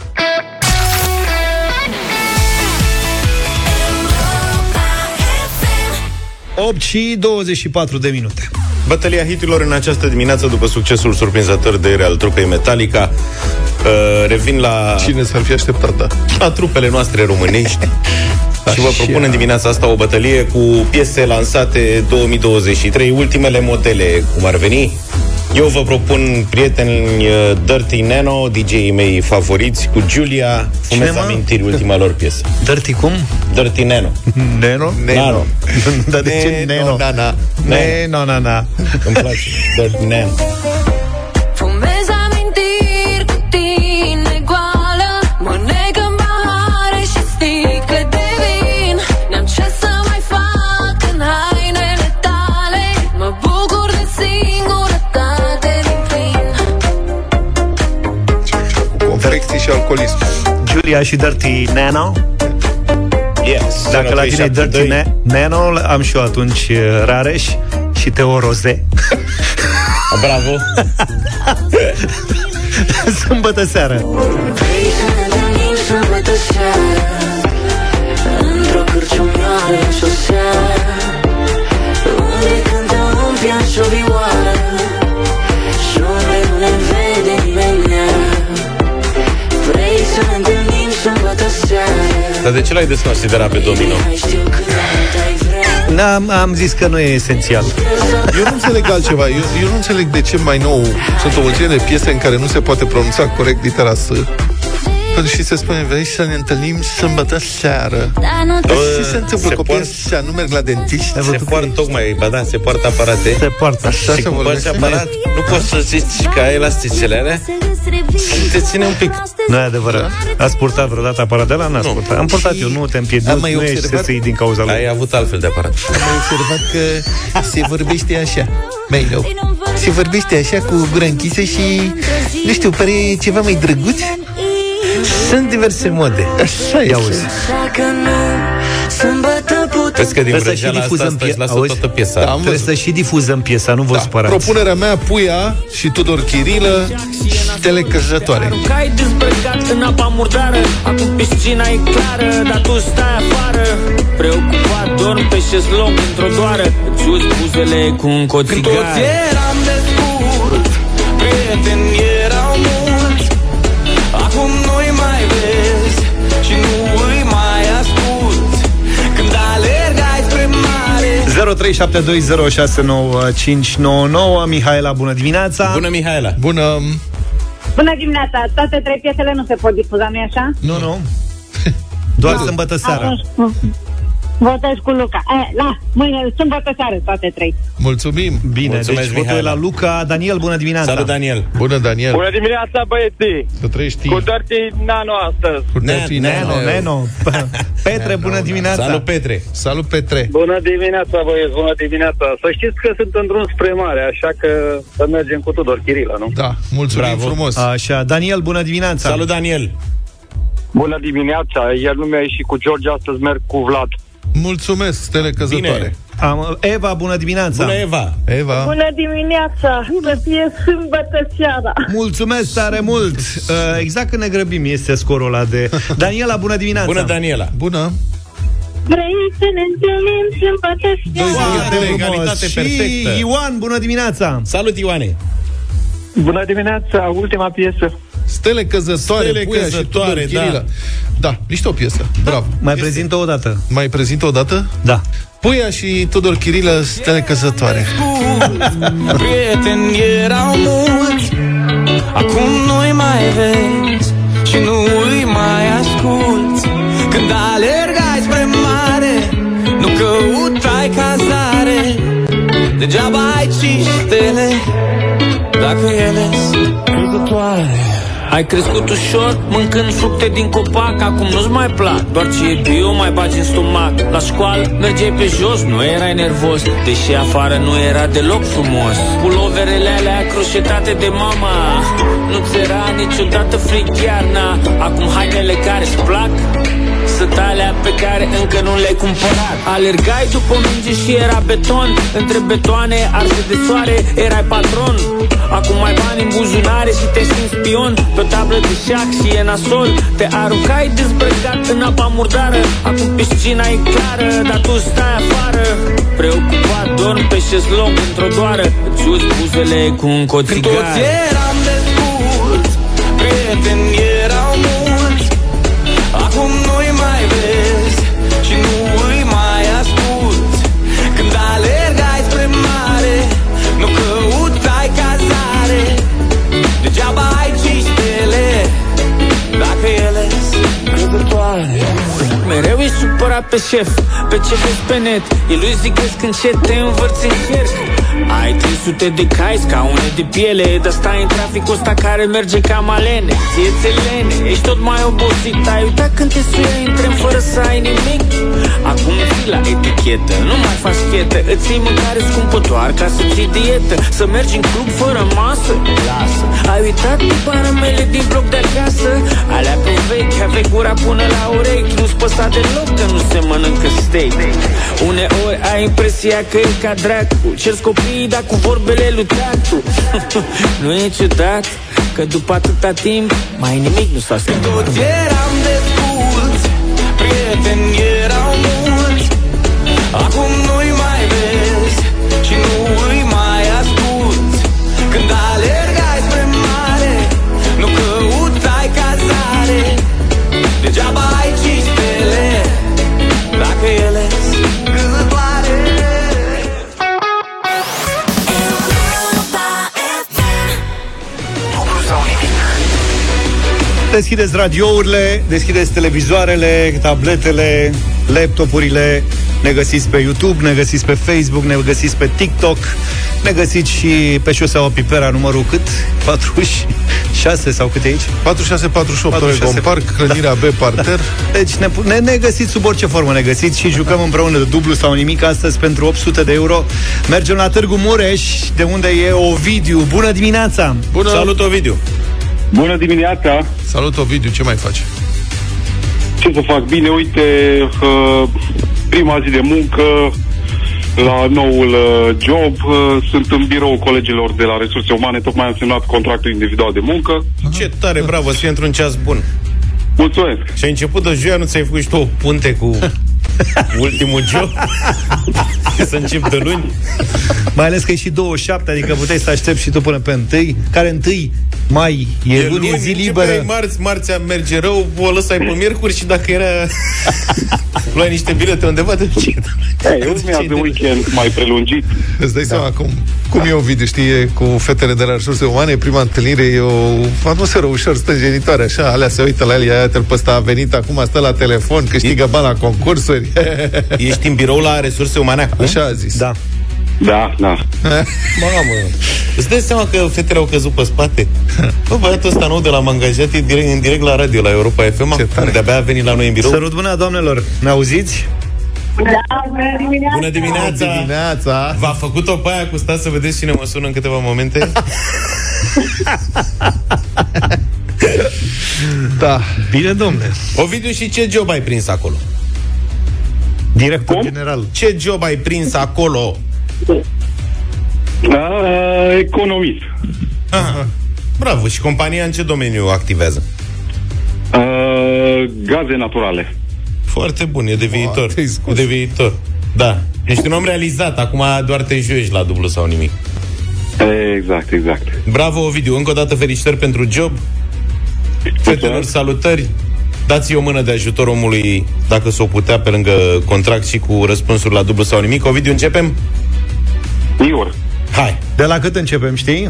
opt și douăzeci și patru de minute. Bătălia hiturilor în această dimineață, după succesul surprinzător de ieri al trupei Metallica, uh, revin la... Cine s-ar fi așteptat, da? La trupele noastre românești. Și vă propun în dimineața asta o bătălie cu piese lansate două mii douăzeci și trei, ultimele modele, cum ar veni. Eu vă propun, prieteni, Dirty Nano, D J-ii mei favoriți, cu Giulia. Fumez amintiri ultima lor piesă. Dirty cum? Dirty Nano. Nano? Nano. Dar de ce Nano? Nano, Nano, Nano. Îmi place. Dirty Nano. Fumez amintiri cu tine goală, mănec în pahare și sticle de vin. N-am ce să mai fac în hainele tale, mă bucur de singur. Confecții și alcoolism. Giulia și Dirty Nano. Yes. Dacă la tine Dirty Nano, am și eu atunci Rares și Teo Roze. Bravo. Sâmbătă seară. Sâmbătă seară, într-o cârciumioară în șosea, unde cântă un pian și o vioară, și unde nu ne vede nimeni. Dar de ce l-ai desconsiderat pe Domino? N-am, am zis că nu e esențial. Eu nu înțeleg altceva. Eu, eu nu înțeleg de ce mai nou sunt o mulțime de piese în care nu se poate pronunța corect litera S. Și se spune, vrei să ne întâlnim sâmbătă seară. Și se întâmplă se copii poart... nu merg la dentiști. Se, se poartă tocmai, ba da, se poartă aparate. Se poartă așa. Și cumpărți aparat, nu poți să zici că ai elasticele alea. Te ține un pic. Nu e adevărat. Ați purtat vreodată aparat de ăla? N-ați purtat. Am purtat eu, nu te împiedic. Nu ești să iei din cauza lui. Ai avut altfel de aparat. Am observat că se vorbește așa. Mai nou. Se vorbește așa cu gura închisă și, nu știu, pare ceva mai drăguț. Sunt diverse mode. Așa e, auzi. Vezi că din vrăjeala asta îți lasă toată piesa. Da, trebuie să și difuzăm piesa, nu vă da. Supărați. Propunerea mea, Puia și Tudor Chirilă, Telecăjătoare. Ai dezbrăcat în apa murdară, acum piscina e clară, dar tu stai afară. Preocupat, dorm pe șezlong într-o doară, îți uzi buzele cu un codigar. Când toți eram de scurt, prieteni erau mulți, acum noi mai vezi și nu zero trei șapte doi zero șase nouă cinci nouă nouă. Mihaela, bună dimineața. Bună, Mihaela. Bună. Bună dimineața. Toate trei piesele nu se pot difuza, nu-i așa? Nu, nu. Doar no. sâmbătă seara. Votez cu Luca. E, la, mâine, sâmbătă seară, toate trei. Mulțumim. Bine, mulțumesc, deci votul e la Luca. Daniel, bună dimineața. Salut, Daniel. Bună, Daniel. Bună dimineața, băieții. Să trăiești. Cu Dirty Nano astăzi. Cu Dirty Nano, Nano. Petre, bună dimineața. Salut, Petre. Salut, Petre. Bună dimineața, băieți, bună dimineața. Să știți că sunt în drum spre mare, așa că să mergem cu Tudor Chirilă, nu? Da, mulțumim. Bravo. Frumos. Așa, Daniel, bună dimineața. Salut, Daniel. Bună dimineața. Iar nu mi-a ieșit cu George, astăzi merg cu Vlad. Mulțumesc, stele căzătoare. Am, Eva, bună dimineața. Bună, Eva. Eva. Bună dimineața. Să fie sâmbătă seara. Mulțumesc tare mult. Exact când ne grăbim este scorul ăla de... Daniela, bună dimineața. Bună, Daniela. Bună. Vrei să ne întâlnim sâmbătă seara. Egalitate perfectă. Și Ioan, bună dimineața. Salut, Ioane. Bună dimineața, ultima piesă. Stele căzătoare, Stele Puia căzătoare, și Tudor Chirilă. Da, da, niște o piesă, da. Bravo. Mai este... prezintă o dată. Mai prezintă o dată? Da. Puia și Tudor Chirilă, Stele căzătoare. Prieteni erau mulți, acum nu-i mai vezi și nu-i mai asculți. Când alergai spre mare, nu căutai cazare. Degeaba ai cinci stele dacă ele sunt căzătoare. Ai crescut ușor, mâncând fructe din copac. Acum nu-ți mai plac, doar ce e bio mai bagi în stomac. La școală mergeai pe jos, nu erai nervos, deși afară nu era deloc frumos. Puloverele alea croșetate de mama, nu-ți era niciodată fric iarna. Acum hainele care-ți plac sunt alea pe care încă nu le-ai cumpărat. Alergai după minge și era beton, între betoane arse de soare erai patron. Acum ai bani în buzunare și te simți spion, pe o tablă de șac și e nasol. Te aruncai dezbrăcat în apa murdară, acum piscina e clară, dar tu stai afară preocupat, dormi pe șezlong într-o doară, îți uzi buzele cu un coțigar. Când toți eram desculți, prieteni erau mulți, acum nu-i mai vezi și nu-i mai asculți. Când alergai spre mare, nu căutai cazare. Degeaba ai cinci stele dacă ele sunt căzătoare. Mereu îi supăra pe șef, pe ce vezi pe net, el îi zicăți când ce te învârți în cerc. Ai trei sute de cai, scaune de piele, dar stai în traficul ăsta care merge ca malene. Ție-ți lene, ești tot mai obosit, ai uitat când te suiei în tren fără să ai nimic. Acum fii la etichetă, nu mai faci chetă, îți iei mâncare scumpă doar ca să ții dietă. Să mergi în club fără masă, lasă. Ai uitat paramele din bloc de acasă, alea pe vechi, avei gura până la urechi. Nu-ți păsa deloc că nu se mănâncă steak. Uneori ai impresia că e ca dracu, cer scopii, dar cu vorbele lui tatu. Nu e ciudat că după atâta timp mai nimic nu s-a schimbat. Toți eram desculți, prieteni erau mulți, acum nu-i mai vezi și nu-i mai asculți. Când alergai spre mare, nu căutai cazare. Degeaba ai cinci stele dacă ele sunt căzătoare. Deschideți radiourile, deschideți televizoarele, tabletele, laptopurile. Ne găsiți pe YouTube, ne găsiți pe Facebook, ne găsiți pe TikTok. Ne găsiți și pe șoseaua Pipera, numărul cât? patruzeci și șase sau cât e aici? patruzeci și șase patruzeci și opt, Oregon Park, clădirea da. B, parter da. Deci ne, ne, ne găsiți sub orice formă, ne găsiți și jucăm împreună de dublu sau nimic astăzi pentru opt sute de euro. Mergem la Târgu Mureș, de unde e Ovidiu. Bună dimineața! Bună. Salut, Ovidiu! Bună dimineața! Salut, Ovidiu, ce mai faci? Ce să fac? Bine, uite, prima zi de muncă la noul job, sunt în biroul colegilor de la Resurse Umane, tocmai am semnat contractul individual de muncă. Ce tare, bravo, să fii într-un ceas bun! Mulțumesc! Și ai început de joia, nu ți-ai făcut și tu o punte cu... ultimul job. Să încep de luni. Mai ales că e și douăzeci și șapte, adică puteai să aștepți și tu până pe întâi. Care întâi mai e, e luni, e zi liberă. Marți, marțea merge rău, o lăsai pe miercuri și dacă era luai niște bilete undeva de ce. Ei, urmează un weekend mai prelungit. Îți dai da. seama cum, cum da. e Ovidiu, știi, cu fetele de la Resurse Umane, prima întâlnire e o atmosferă ușor stânjenitoare, așa, alea se uită la el, ia te-l pe ăsta a venit acum, stă la telefon, câștigă bani la concursuri. Ești în birou la Resurse Umane acum? Așa a zis. Da. Da, da. Mamă, îți dai seama că fetele au căzut pe spate? Bă, băiatul ăsta nou de la m-angajat e direct, în direct la radio, la Europa F M. De-abia a venit la noi în birou. Sărut, bună, doamnelor! Ne auziți? Da, bună dimineața! Bună dimineața! dimineața. V-a făcut-o pe aia cu stați să vedeți cine mă sună în câteva momente? Da. Bine, domnule. Ovidiu, și ce job ai prins acolo? Director general. Ce job ai prins acolo? Da, economist. Aha. Bravo, și compania în ce domeniu activează? Uh, gaze naturale. Foarte bun, e de viitor. Oh, de viitor. Da. Ești un om realizat, acum doar te joci la dublu sau nimic. Exact, exact. Bravo, Ovidiu, încă o dată felicitări pentru job. Fetelor, salutări. Dați-i o mână de ajutor omului, dacă s-o putea, pe lângă contract și cu răspunsuri la dublu sau nimic. Ovidiu, începem? Ior. Hai. De la cât începem, știi?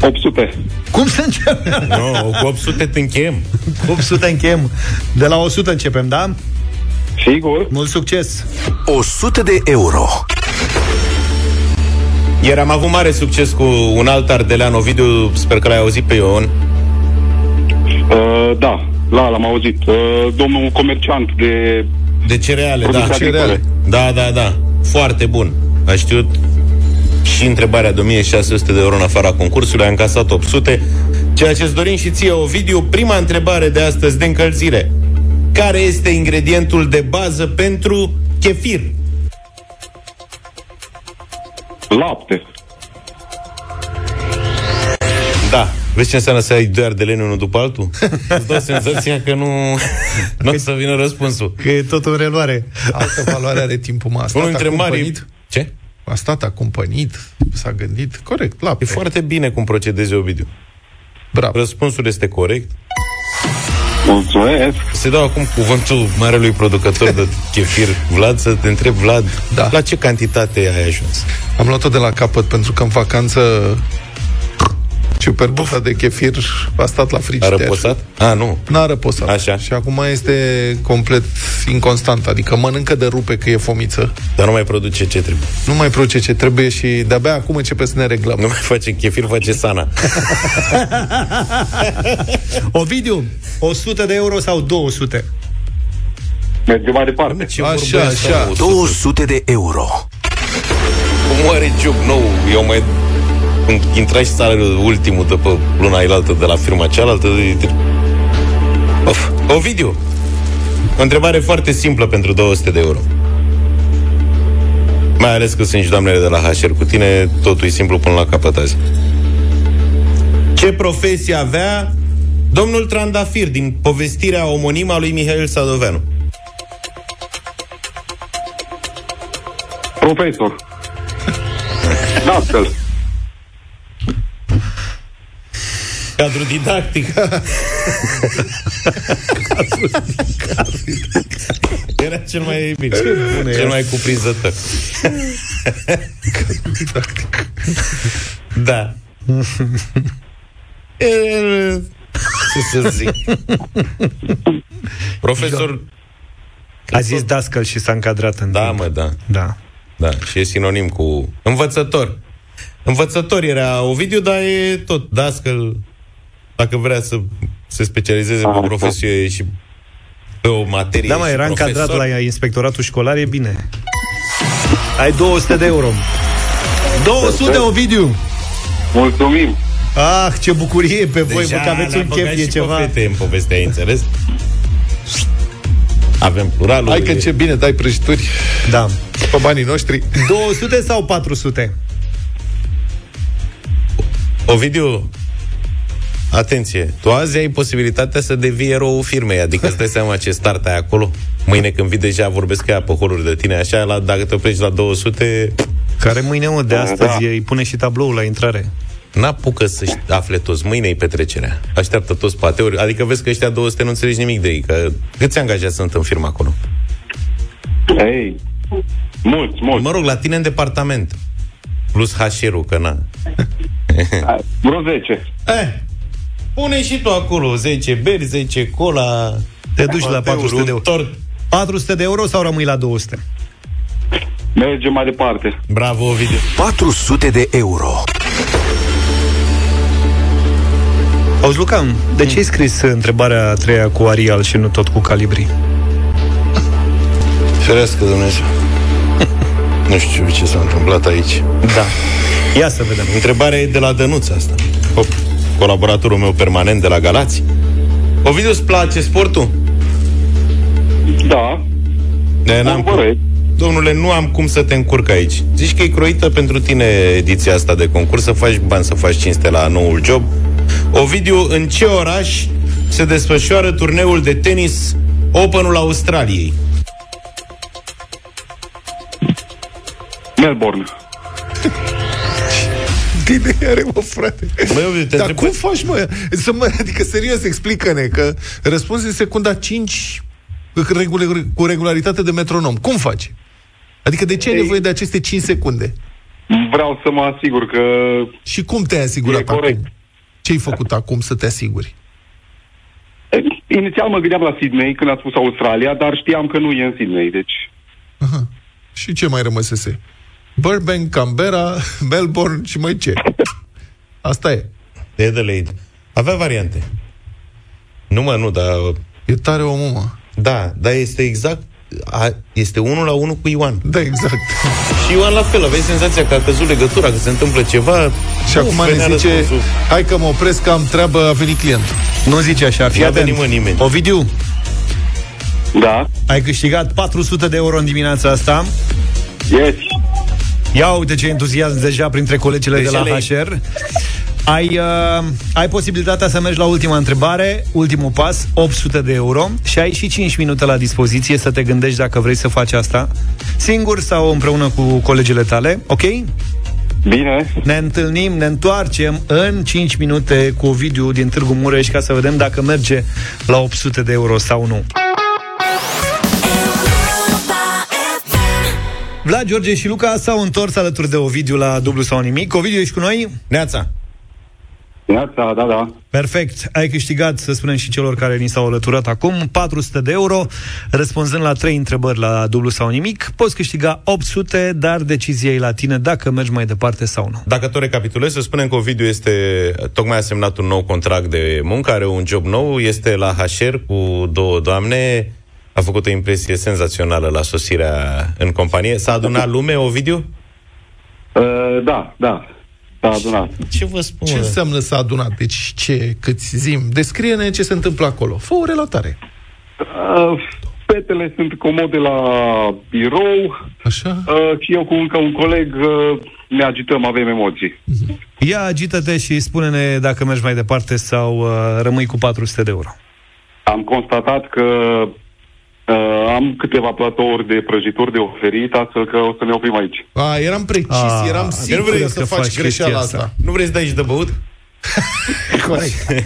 opt sute. Cum să începem? No, cu opt sute te închem. Cu opt sute închem. De la o sută începem, da? Sigur. Mult succes. o sută de euro. Ieri am avut mare succes cu un alt ardelean, Ovidiu, sper că l-ai auzit pe Ion. Uh, da, la, l-am auzit. Uh, domnul comerciant de... De cereale, da. Cereale. Da, da, da. Foarte bun. A știut și întrebarea de o mie șase sute de euro în afara concursului, a încasat opt sute. Ceea ce-ți dorim și ție, Ovidiu, prima întrebare de astăzi de încălzire. Care este ingredientul de bază pentru chefir? Lapte. Da. Vezi ce înseamnă să ai doi ardeleni unul după altul? Îți dau senzația că nu nu o să vină răspunsul. Că e tot în reluare. Altă valoare are timpul, mă. A stat acompănit. Ce? A stat acompănit, s-a gândit. Corect, lapte. E foarte bine cum procedezi, Ovidiu. Bravo. Răspunsul este corect. Mulțumesc. Se dau acum cuvântul marelui producător de chefir, Vlad, să te întreb, Vlad, da. la ce cantitate ai ajuns? Am luat-o de la capăt, pentru că în vacanță... Superbufta de chefir a stat la frigider. A răposat? A, nu. N-a răposat. Așa. Și acum este complet inconstant. Adică mănâncă de rupe că e fomiță. Dar nu mai produce ce trebuie. Nu mai produce ce trebuie și de-abia acum începe să ne reglăm. Nu mai face chefir, face sana. Ovidiu, o sută de euro sau două sute? Mergem mai departe. Așa, așa. două sute de euro. Cum are job nou? Eu mai... Intra și salariul ultimul de pe luna ailaltă de la firma cealaltă. Of. Ovidiu, o întrebare foarte simplă pentru două sute de euro. Mai ales că sunt și doamnele de la H R cu tine. Totul e simplu până la capăt azi. Ce profesie avea domnul Trandafir din povestirea omonimă a lui Mihail Sadoveanu? Profesor. Dascăl. Cadru didactic. Era cel mai bine. Cel era. mai cuprinzător. Cadru didactic. Da. Ce să zic. Profesor a zis dascăl și s-a încadrat în... Da, timp. mă, da. Da. Da, și e sinonim cu învățător. Învățător era Ovidiu, dar e tot dascăl. Dacă vrea să se specializeze pe o profesie și pe o materie. Da, mai era încadrat la inspectoratul școlar, e bine. Ai două sute de euro. două sute, Ovidiu! Mulțumim! Ah, ce bucurie pe voi, că aveți un chef, e ceva. Deja le-am băgat și pe fete în povestea, ai înțeles? Avem pluralul. Hai că ce bine dai prăjituri. Da. Pe banii noștri. două sute sau patru sute? Ovidiu, atenție, tu azi ai posibilitatea să devii eroul firmei, adică îți dai seama ce start ai acolo. Mâine când vii deja vorbesc aia pe holuri de tine, așa, la, dacă te oprești la două sute... Care mâine, mă, de astăzi da. îi pune și tabloul la intrare. n-apucă să afle toți, mâine e petrecerea. Așteaptă toți pateuri, adică vezi că ăștia două sute nu înțelegi nimic de ei, că câți angajați sunt în firma acolo? Ei, mulți, mulți. Mă rog, la tine în departament, plus H R-ul, că na. Vreo zece. Eh, pune și tu acolo zece beri, zece cola, te duci la patru sute de euro. patru sute de euro sau rămâi la două sute? Mergem mai departe. Bravo, Ovidiu. patru sute de euro. Auzi, Luca, de ce ai scris întrebarea a treia cu Arial și nu tot cu calibri? Ferească Dumnezeu. Nu știu ce s-a întâmplat aici. Da. Ia să vedem. Întrebarea e de la Dănuț asta. Hop. Colaboratorul meu permanent de la Galați. Ovidiu, îți place sportul? Da. De n-am cum. Domnule, nu am cum să te încurc aici. Zici că e croită pentru tine ediția asta de concurs, să faci bani, să faci cinste la noul job. Ovidiu, în ce oraș se desfășoară turneul de tenis Openul Australiei? Melbourne. Bine are, mă, frate. Măi, dar cum faci, mă? Să mă? Adică, serios, explică-ne, că răspunsul e secunda cinci cu regularitate de metronom. Cum faci? Adică, de ce ai nevoie de aceste cinci secunde? Vreau să mă asigur că... Și cum te-ai asigurat acum? Ce-ai făcut acum să te asiguri? Inițial mă gândeam la Sydney, când a spus Australia, dar știam că nu e în Sydney, deci... Aha. Și ce mai rămăsese? Burbank, Canberra, Melbourne și mai ce? Asta e. De Adelaide. Avea variante. Nu, mă, nu, dar... E tare omul, mă. Da, dar este exact... A, este unul la unul cu Ioan. Da, exact. Și Ioan la fel, aveai senzația că a căzut legătura, că se întâmplă ceva. Și uf, acum ne zice, hai că mă opresc, că am treabă, a venit clientul. Nu zice așa, fii atent. Nimeni, nimeni. Ovidiu. Da. Ai câștigat patru sute de euro în dimineața asta. Yes. Ia uite ce entuziasm deja printre colegile de, de la H R. Ai, uh, ai posibilitatea să mergi la ultima întrebare, ultimul pas, opt sute de euro, și ai și cinci minute la dispoziție să te gândești dacă vrei să faci asta singur sau împreună cu colegele tale, ok? Bine. Ne întâlnim, ne întoarcem în cinci minute cu Ovidiu din Târgu Mureș ca să vedem dacă merge la opt sute de euro sau nu. Vlad, George și Luca s-au întors alături de Ovidiu la Dublu sau Nimic. Ovidiu, ești cu noi? Neața. Neața, da, da. Perfect. Ai câștigat, să spunem și celor care ni s-au alăturat acum, patru sute de euro. Răspunzând la trei întrebări la Dublu sau Nimic, poți câștiga opt sute, dar decizia e la tine dacă mergi mai departe sau nu. Dacă tot recapitulez, să spunem că Ovidiu este tocmai a semnat un nou contract de muncă, are un job nou, este la H R cu două doamne. A făcut o impresie senzațională la sosirea în companie. S-a adunat lume, Ovidiu? Uh, da, da. S-a adunat. Ce, ce vă spun? Ce înseamnă s-a adunat? Deci ce, câți zim? Descrie-ne ce se întâmplă acolo. Fă o relatare. Uh, fetele sunt comode la birou. Așa. Uh, și eu cu încă un coleg uh, ne agităm, avem emoții. Uh-huh. Ia, agită-te și spune-ne dacă mergi mai departe sau uh, rămâi cu patru sute de euro. Am constatat că Uh, am câteva platouri de prăjituri de oferit, astfel că o să ne oprim aici. A, eram precis, a, eram sigur nu vrei să faci, faci greșeala asta. asta. Nu vrei să dai și de băut? Corect.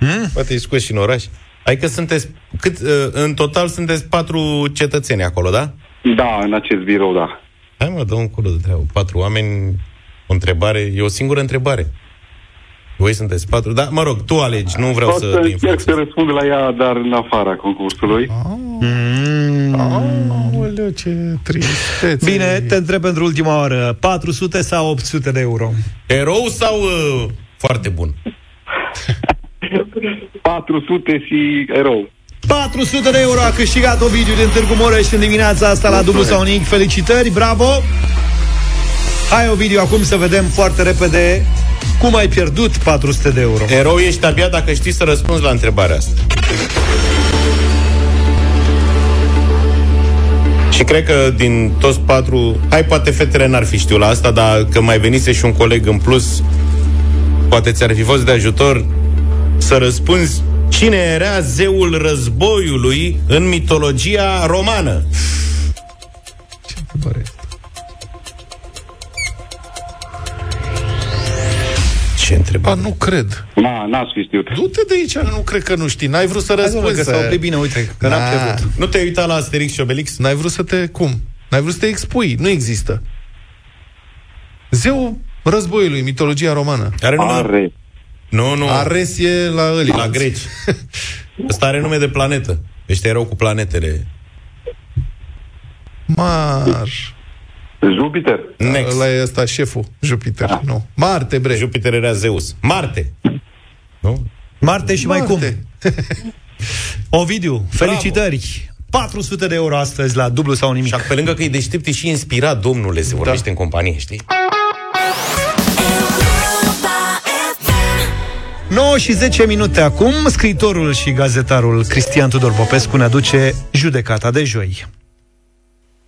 hmm? Poate ești scoși și în oraș. Adică sunteți, cât, uh, în total sunteți patru cetățeni acolo, da? Da, în acest birou, da. Hai, mă, dă un culo de treabă. Patru oameni, o întrebare, e o singură întrebare. Voi sunteți patru, dar mă rog, tu alegi, nu vreau să... Poate încerc să răspund la ea, dar în afara concursului. Aoleu, ce tristețe. Bine, te întreb pentru ultima oară, patru sute sau opt sute de euro? Erou sau uh, foarte bun? patru sute și erou. patru sute de euro a câștigat Ovidiu din Târgu Mureș în dimineața asta la Dublu sau Nimic. Felicitări, bravo! Hai, Ovidiu, acum să vedem foarte repede cum ai pierdut patru sute de euro. Erou ești abia dacă știi să răspunzi la întrebarea asta. Și cred că din toți patru... Hai, poate fetele n-ar fi știut la asta, dar că mai venise și un coleg în plus, poate ți-ar fi fost de ajutor să răspunzi cine era zeul războiului în mitologia romană. Ce întrebare? ce întrebare. Nu cred. Na, n-aș fi știut. Du-te de aici, nu cred că nu știi. N-ai vrut să răspunzi. Sau pe bine, uite, că n-am crezut. Nu te-ai uitat la Asterix și Obelix? N-ai vrut să te cum? N-ai vrut să te expui. Nu există. Zeul războiului, mitologia romană. Are nume? Nu, nu. Ares e la ăli, la greci. Ăsta are nume de planetă. Ăștia erau cu planetele. Mars. Jupiter. Next. Ăla e ăsta șeful, Jupiter. Da. Nu. Marte, bre. Jupiter era Zeus. Marte. Nu? Marte și Marte. Mai cum. Ovidiu, felicitări. patru sute de euro astăzi la dublu sau nimic. Și pe lângă că e deștept, e și inspirat, domnule, se vorbește da. În companie, știi? nouă și zece minute acum, scriitorul și gazetarul Cristian Tudor Popescu ne aduce judecata de joi.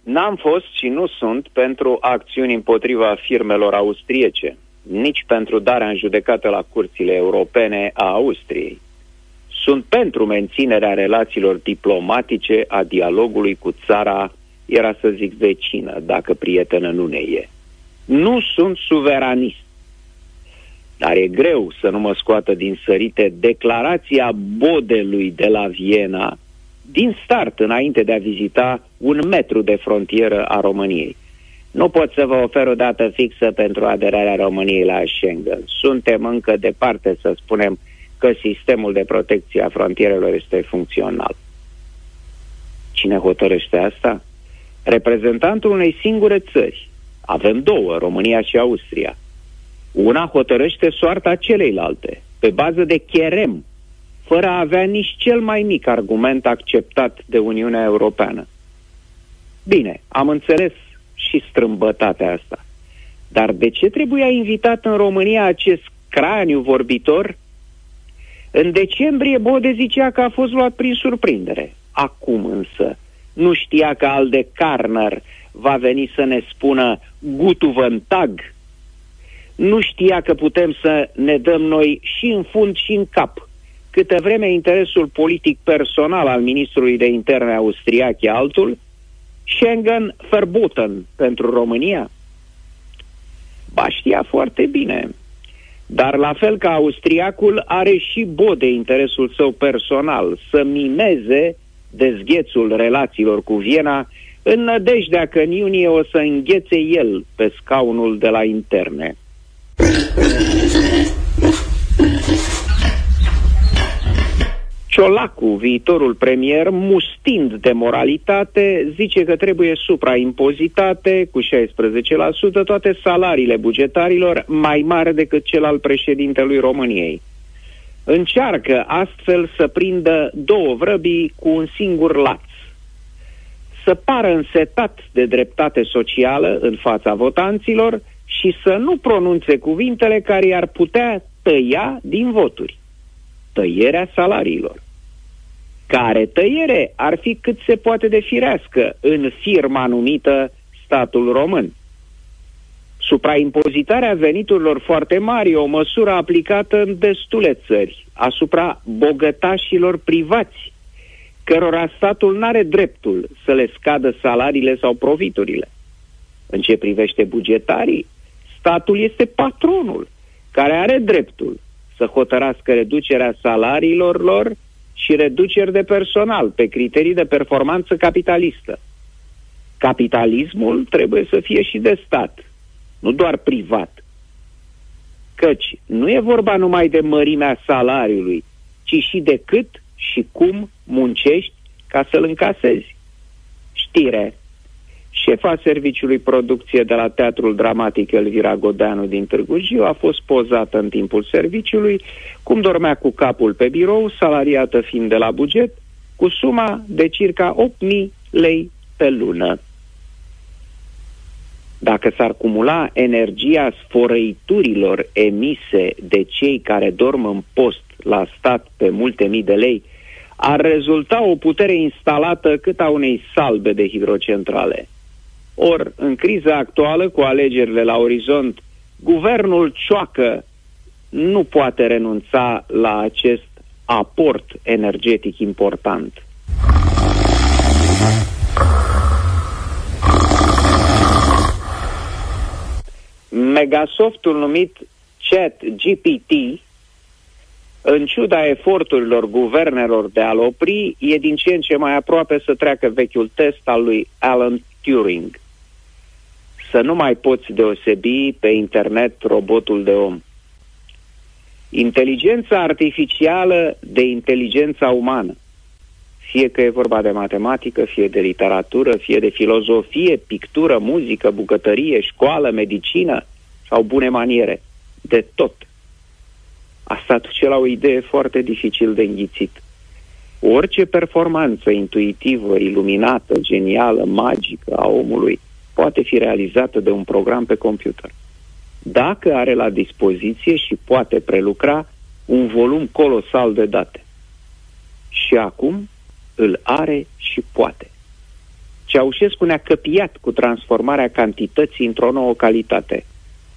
N-am fost și nu sunt pentru acțiuni împotriva firmelor austriece, nici pentru darea în judecată la curțile europene a Austriei. Sunt pentru menținerea relațiilor diplomatice, a dialogului cu țara, era să zic vecină, dacă prietenă nu ne e. Nu sunt suveranist. Dar e greu să nu mă scoată din sărite declarația Bodelui de la Viena, din start, înainte de a vizita un metru de frontieră a României. Nu pot să vă ofer o dată fixă pentru aderarea României la Schengen. Suntem încă departe să spunem că sistemul de protecție a frontierelor este funcțional. Cine hotărăște asta? Reprezentantul unei singure țări. Avem două, România și Austria. Una hotărăște soarta celeilalte, pe bază de cherem, fără a avea nici cel mai mic argument acceptat de Uniunea Europeană. Bine, am înțeles și strâmbătatea asta. Dar de ce trebuia invitat în România acest craniu vorbitor? În decembrie Bode zicea că a fost luat prin surprindere. Acum însă nu știa că Alde Karner va veni să ne spună gutu vântag. Nu știa că putem să ne dăm noi și în fund și în cap. Câtă vreme interesul politic personal al ministrului de interne austriac e altul, Schengen verboten pentru România? Ba știa foarte bine. Dar la fel ca austriacul, are și Bode interesul său personal să mimeze dezghețul relațiilor cu Viena, în nădejdea că în iunie o să înghețe el pe scaunul de la interne. Ciolacu, viitorul premier, mustind de moralitate, zice că trebuie supraimpozitate cu șaisprezece la sută toate salariile bugetarilor mai mare decât cel al președintelui României. Încearcă astfel să prindă două vrăbii cu un singur laț. Să pară însetat de dreptate socială în fața votanților și să nu pronunțe cuvintele care i-ar putea tăia din voturi. Tăierea salariilor. Care tăiere ar fi cât se poate de firească în firma numită statul român. Supraimpozitarea veniturilor foarte mari e o măsură aplicată în destule țări asupra bogătașilor privați, cărora statul n-are dreptul să le scadă salariile sau profiturile. În ce privește bugetarii, statul este patronul care are dreptul să hotărască reducerea salariilor lor și reduceri de personal pe criterii de performanță capitalistă. Capitalismul trebuie să fie și de stat, nu doar privat. Căci nu e vorba numai de mărimea salariului, ci și de cât și cum muncești ca să-l încasezi. Știre. Șefa serviciului producție de la Teatrul Dramatic Elvira Godeanu din Târgu Jiu a fost pozată în timpul serviciului, cum dormea cu capul pe birou, salariată fiind de la buget, cu suma de circa opt mii lei pe lună. Dacă s-ar cumula energia sfărăiturilor emise de cei care dorm în post la stat pe multe mii de lei, ar rezulta o putere instalată cât a unei salbe de hidrocentrale. Or, în criza actuală, cu alegerile la orizont, guvernul Cioacă nu poate renunța la acest aport energetic important. Megasoftul numit Chat G P T, în ciuda eforturilor guvernelor de a-l opri, e din ce în ce mai aproape să treacă vechiul test al lui Alan Turing. Să nu mai poți deosebi pe internet robotul de om. Inteligența artificială de inteligența umană, fie că e vorba de matematică, fie de literatură, fie de filozofie, pictură, muzică, bucătărie, școală, medicină sau bune maniere, de tot. Asta duce la o idee foarte dificil de înghițit. Orice performanță intuitivă, iluminată, genială, magică a omului poate fi realizată de un program pe computer, dacă are la dispoziție și poate prelucra un volum colosal de date. Și acum îl are și poate. Ceaușescu ne-a căpiat cu transformarea cantității într-o nouă calitate.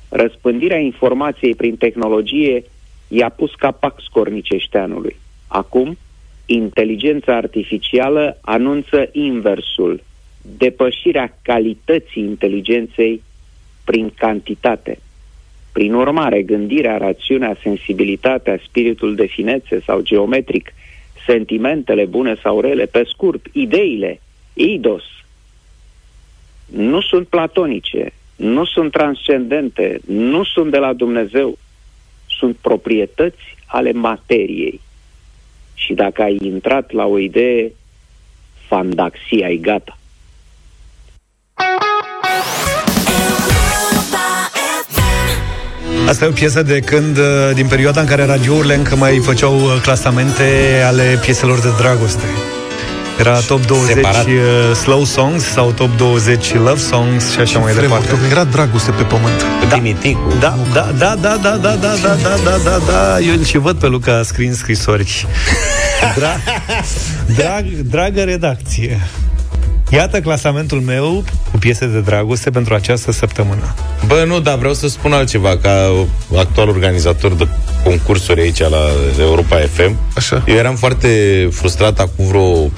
Răspândirea informației prin tehnologie i-a pus capac scorniceșteanului. Acum, inteligența artificială anunță inversul, depășirea calității inteligenței prin cantitate. Prin urmare, gândirea, rațiunea, sensibilitatea, spiritul de finețe sau geometric, sentimentele bune sau rele, pe scurt, ideile, idos, nu sunt platonice, nu sunt transcendente, nu sunt de la Dumnezeu, sunt proprietăți ale materiei. Și dacă ai intrat la o idee, fandaxia e gata. Asta e o piesă de când, din perioada în care radiourile încă mai făceau clasamente ale pieselor de dragoste. Era top douăzeci separat. Slow songs sau top douăzeci love songs și așa mai departe. Era dragoste pe pământ. Da, da, da, da, da, da, da, da, da, da, da, da. Eu îl și văd pe Luca scriind scrisori. Dra- drag, dragă redacție, iată clasamentul meu cu piese de dragoste pentru această săptămână. Bă, nu, dar vreau să spun altceva. Ca actual organizator de concursuri aici la Europa F M, așa, eu eram foarte frustrat acum vreo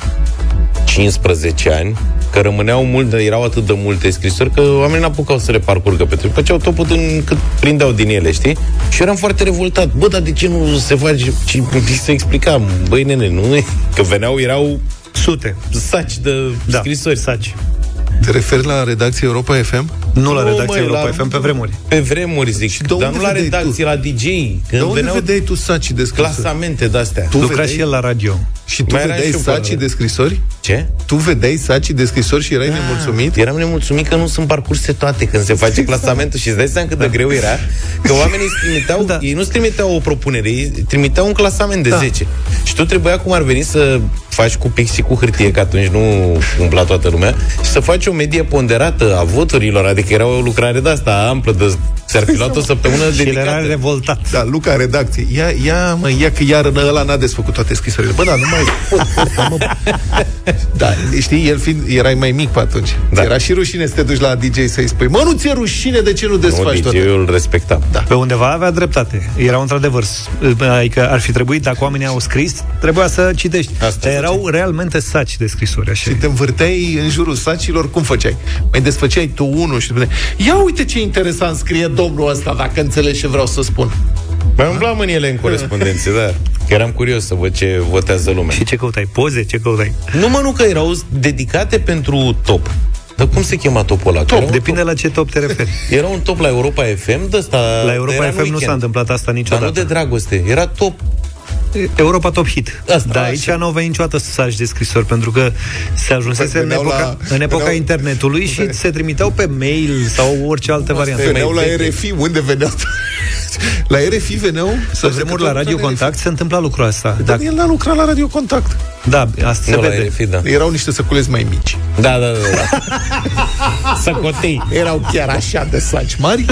cincisprezece ani că rămâneau mult, erau atât de multe scrisori că oamenii n-apucau să le parcurgă pe trei, făceau topul din cât prindeau din ele, știi? Și eram foarte revoltat. Bă, dar de ce nu se face? Și să explicam, băi nene, nu? Că veneau, erau sute, saci de da. scrisori, saci. Te referi la redacția Europa F M? Nu la redacția Europa la... F M, pe vremuri. Pe vremuri, zic, dar nu la redacție, tu? La D J. De unde vedeai tu sacii de scrisori? Clasamente de-astea. Tu lucra și el la radio. Și tu mai vedeai sacii de scrisori? Ce? Tu vedeai sacii de scrisori și erai da. nemulțumit? Eram nemulțumit că nu sunt parcurse toate când se face clasamentul. Și îți dai seama cât da. de greu era. Că oamenii îți trimiteau, da. ei nu îți trimiteau o propunere, ei trimiteau un clasament de da. zece. Și tu trebuia, cum ar veni, să faci cu pix și cu hârtie, că atunci nu umbla toată lumea, și să faci o medie ponderată a voturilor, adică era o lucrare de asta amplă, de s-ar fi luat o săptămână dedicată. Și era revoltat. Da, Luca, redacție. Ia, ia, mă, ia că iar ăla n-a desfăcut toate scrisorile. Bă, da, nu mai pot, da, mă. Da, știi, el fiind, erai mai mic pe atunci. Da. Era și rușine să te duci la D J să-i spui, mă, nu ți-e rușine, de ce nu desfaci no, toate? Eu îl respectam. Da. Pe undeva avea dreptate. Erau într-adevăr, adică ar fi trebuit, dacă oamenii au scris, trebuia să citești. Asta erau realmente saci de scrisori. Așa. Și te învârteai în jurul sacilor, cum făceai? Mai desfăceai tu unul și ia uite ce interesant scrie domnul ăsta, dacă înțelegi ce vreau să spun. Mai umblam în ele în corespondențe, da. Că eram curios să văd ce votează lumea. Și ce căutai? Poze? Ce căutai? Nu, mă, nu, că erau dedicate pentru top. Dar cum se chema topul ăla? Top, depinde top. La ce top te referi. Era un top la Europa F M, de asta. La Europa F M weekend. Nu s-a întâmplat asta niciodată. Dar nu de dragoste, era top Europa Top Hit. Asta, dar aici nu aveai niciodată saci de scrisori, pentru că se ajunsese în epoca, la... în epoca veneau... internetului și de... se trimiteau pe mail sau orice altă variantă. Veneau la R F I, unde veneau? La R F I veneau? Sau se mur la Radio Contact, se întâmpla lucrul ăsta. Dar dacă... el n-a lucrat la Radio Contact. Da, asta nu se vede. R F I, da. Erau niște săculezi mai mici. Da, da, da. da. Săcotei. Erau chiar așa de saci mari.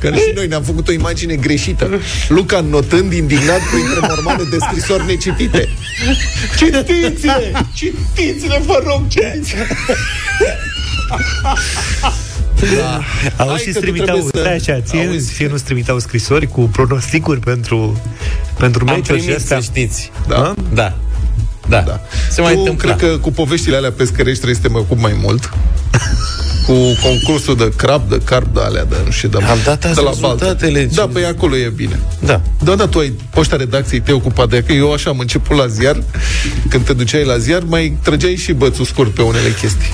Că și noi ne-am făcut o imagine greșită. Luca notând indignat printre mormane de scrisori necitite. Citiți-le! Citiți-le, vă rog, citiți! Da. Au și trimiteau, să... așa, ție, ție nu-ți trimiteau scrisori cu pronosticuri pentru pentru meciuri și astea. Am primit, să știți. Da? Da. Da. Da. Se mai întâmplă. Cred că cu poveștile alea pescărești trebuie să te mă ocup mai mult. cu concursul de crab, de carp, de alea, de nu știu, de, am dat azi de la rezultatele. Da, păi acolo e bine. Da. Da, da, tu ai poșta redacției, te ocupa de ea, că eu așa am început la ziar, când te duceai la ziar, mai trăgeai și bățul scurt pe unele chestii.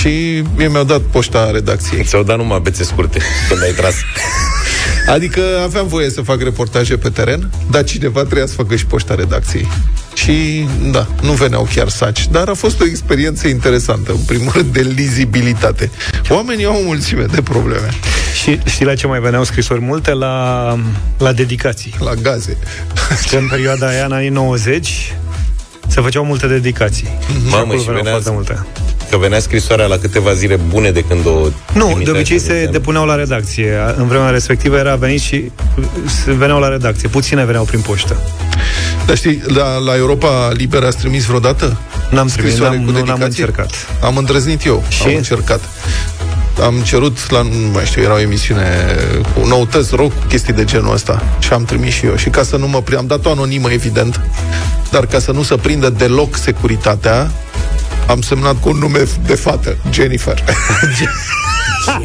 Și mie mi-au dat poșta redacției. Ți-au dat numai bețe scurte când ai tras. Adică aveam voie să fac reportaje pe teren, dar cineva trebuia să facă și poșta redacției. Și, da, nu veneau chiar saci, dar a fost o experiență interesantă, în primul rând, de lizibilitate. Oamenii au o mulțime de probleme. Și știi la ce mai veneau scrisori multe? La, la dedicații. La gaze. Că în perioada aia, în anii nouăzeci, se făceau multe dedicații. Mamă, și, și veneau foarte multe. Că venea scrisoarea la câteva zile bune de când o... Nu, de obicei se de depuneau la redacție. În vremea respectivă era venit și veneau la redacție. Puține veneau prin poștă. Dar știi, la, la Europa Liberă ați trimis vreodată? N-am trimis, nu n-am încercat. Am îndrăznit eu, și? am încercat. Am cerut la, nu mai știu, era o emisiune cu noutăți, rock, chestii de genul ăsta. Și am trimis și eu. Și ca să nu mă... Am dat-o anonimă, evident, dar ca să nu se prindă deloc securitatea, am semnat cu un nume de fată, Jennifer.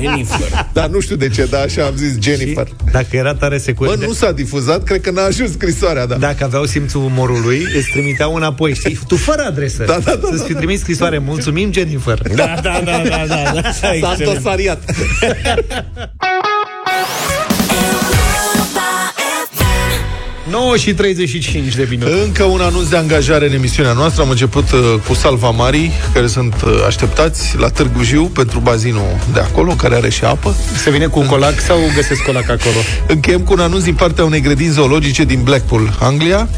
Jennifer. Dar nu știu de ce, dar așa am zis, Jennifer. Și dacă era tare secundă... Bă, nu s-a difuzat, cred că n-a ajuns scrisoarea, da. Dacă aveau simțul umorului, îți trimiteau înapoi, știi? Tu fără adresă. Da, da, da, să-ți fi trimis scrisoare. Mulțumim, Jennifer. Da, da, da, da, da, da. S-a dosariat. nouă și treizeci și cinci de minute. Încă un anunț de angajare în emisiunea noastră. Am început uh, cu salvamarii, care sunt uh, așteptați la Târgu Jiu pentru bazinul de acolo, care are și apă. Se vine cu un colac sau găsesc colac acolo? Încheiem cu un anunț din partea unei grădini zoologice din Blackpool, Anglia,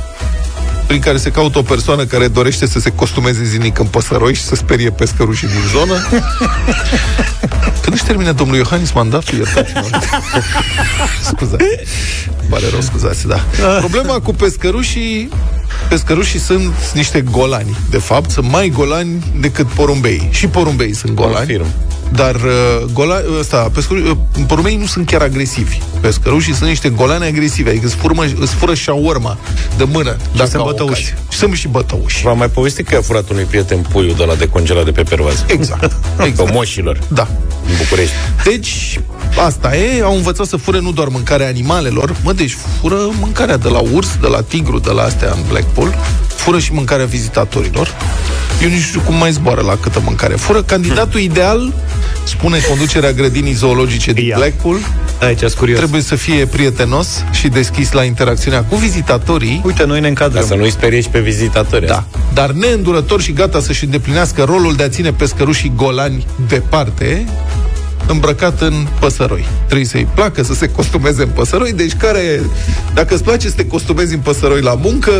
prin care se caută o persoană care dorește să se costumeze zilnic în păsăroi și să sperie pescărușii din zonă. Când își termine domnul Iohannis mandatul, iertați-mă. Scuza. Pare rău, scuzați, da. Problema cu pescărușii, pescărușii sunt niște golani, de fapt, sunt mai golani decât porumbeii. Și porumbeii sunt golani. Dar uh, gola, ăsta, pescăru- uh, porumbeii nu sunt chiar agresivi. Pescărușii sunt niște golani agresivi. Adică îți, furmă, îți fură șaorma de mână. Și sunt bătăuși. Și sunt și bătăuși. V-am mai povestit că a furat unui prieten puiul de la decongelat de pe pervaz. Exact, exact. Pe moșilor. Da. În București. Deci, asta e. Au învățat să fure nu doar mâncarea animalelor. Mă, deci fură mâncarea de la urs, de la tigru, de la astea în Blackpool. Fură și mâncarea vizitatorilor. Eu nici nu știu cum mai zboară la câtă mâncare fură. Candidatul hmm. ideal, spune conducerea grădinii zoologice din Ia. Blackpool. Aici, curios. Trebuie să fie prietenos și deschis la interacțiunea cu vizitatorii. Uite, noi ne încadrăm. Ca să nu-i speriești pe vizitatori. Da. Dar neîndurător și gata să-și îndeplinească rolul de a ține pescărușii golani departe, îmbrăcat în păsăroi. Trebuie să-i placă să se costumeze în păsăroi, deci care, dacă îți place să te costumezi în păsăroi la muncă...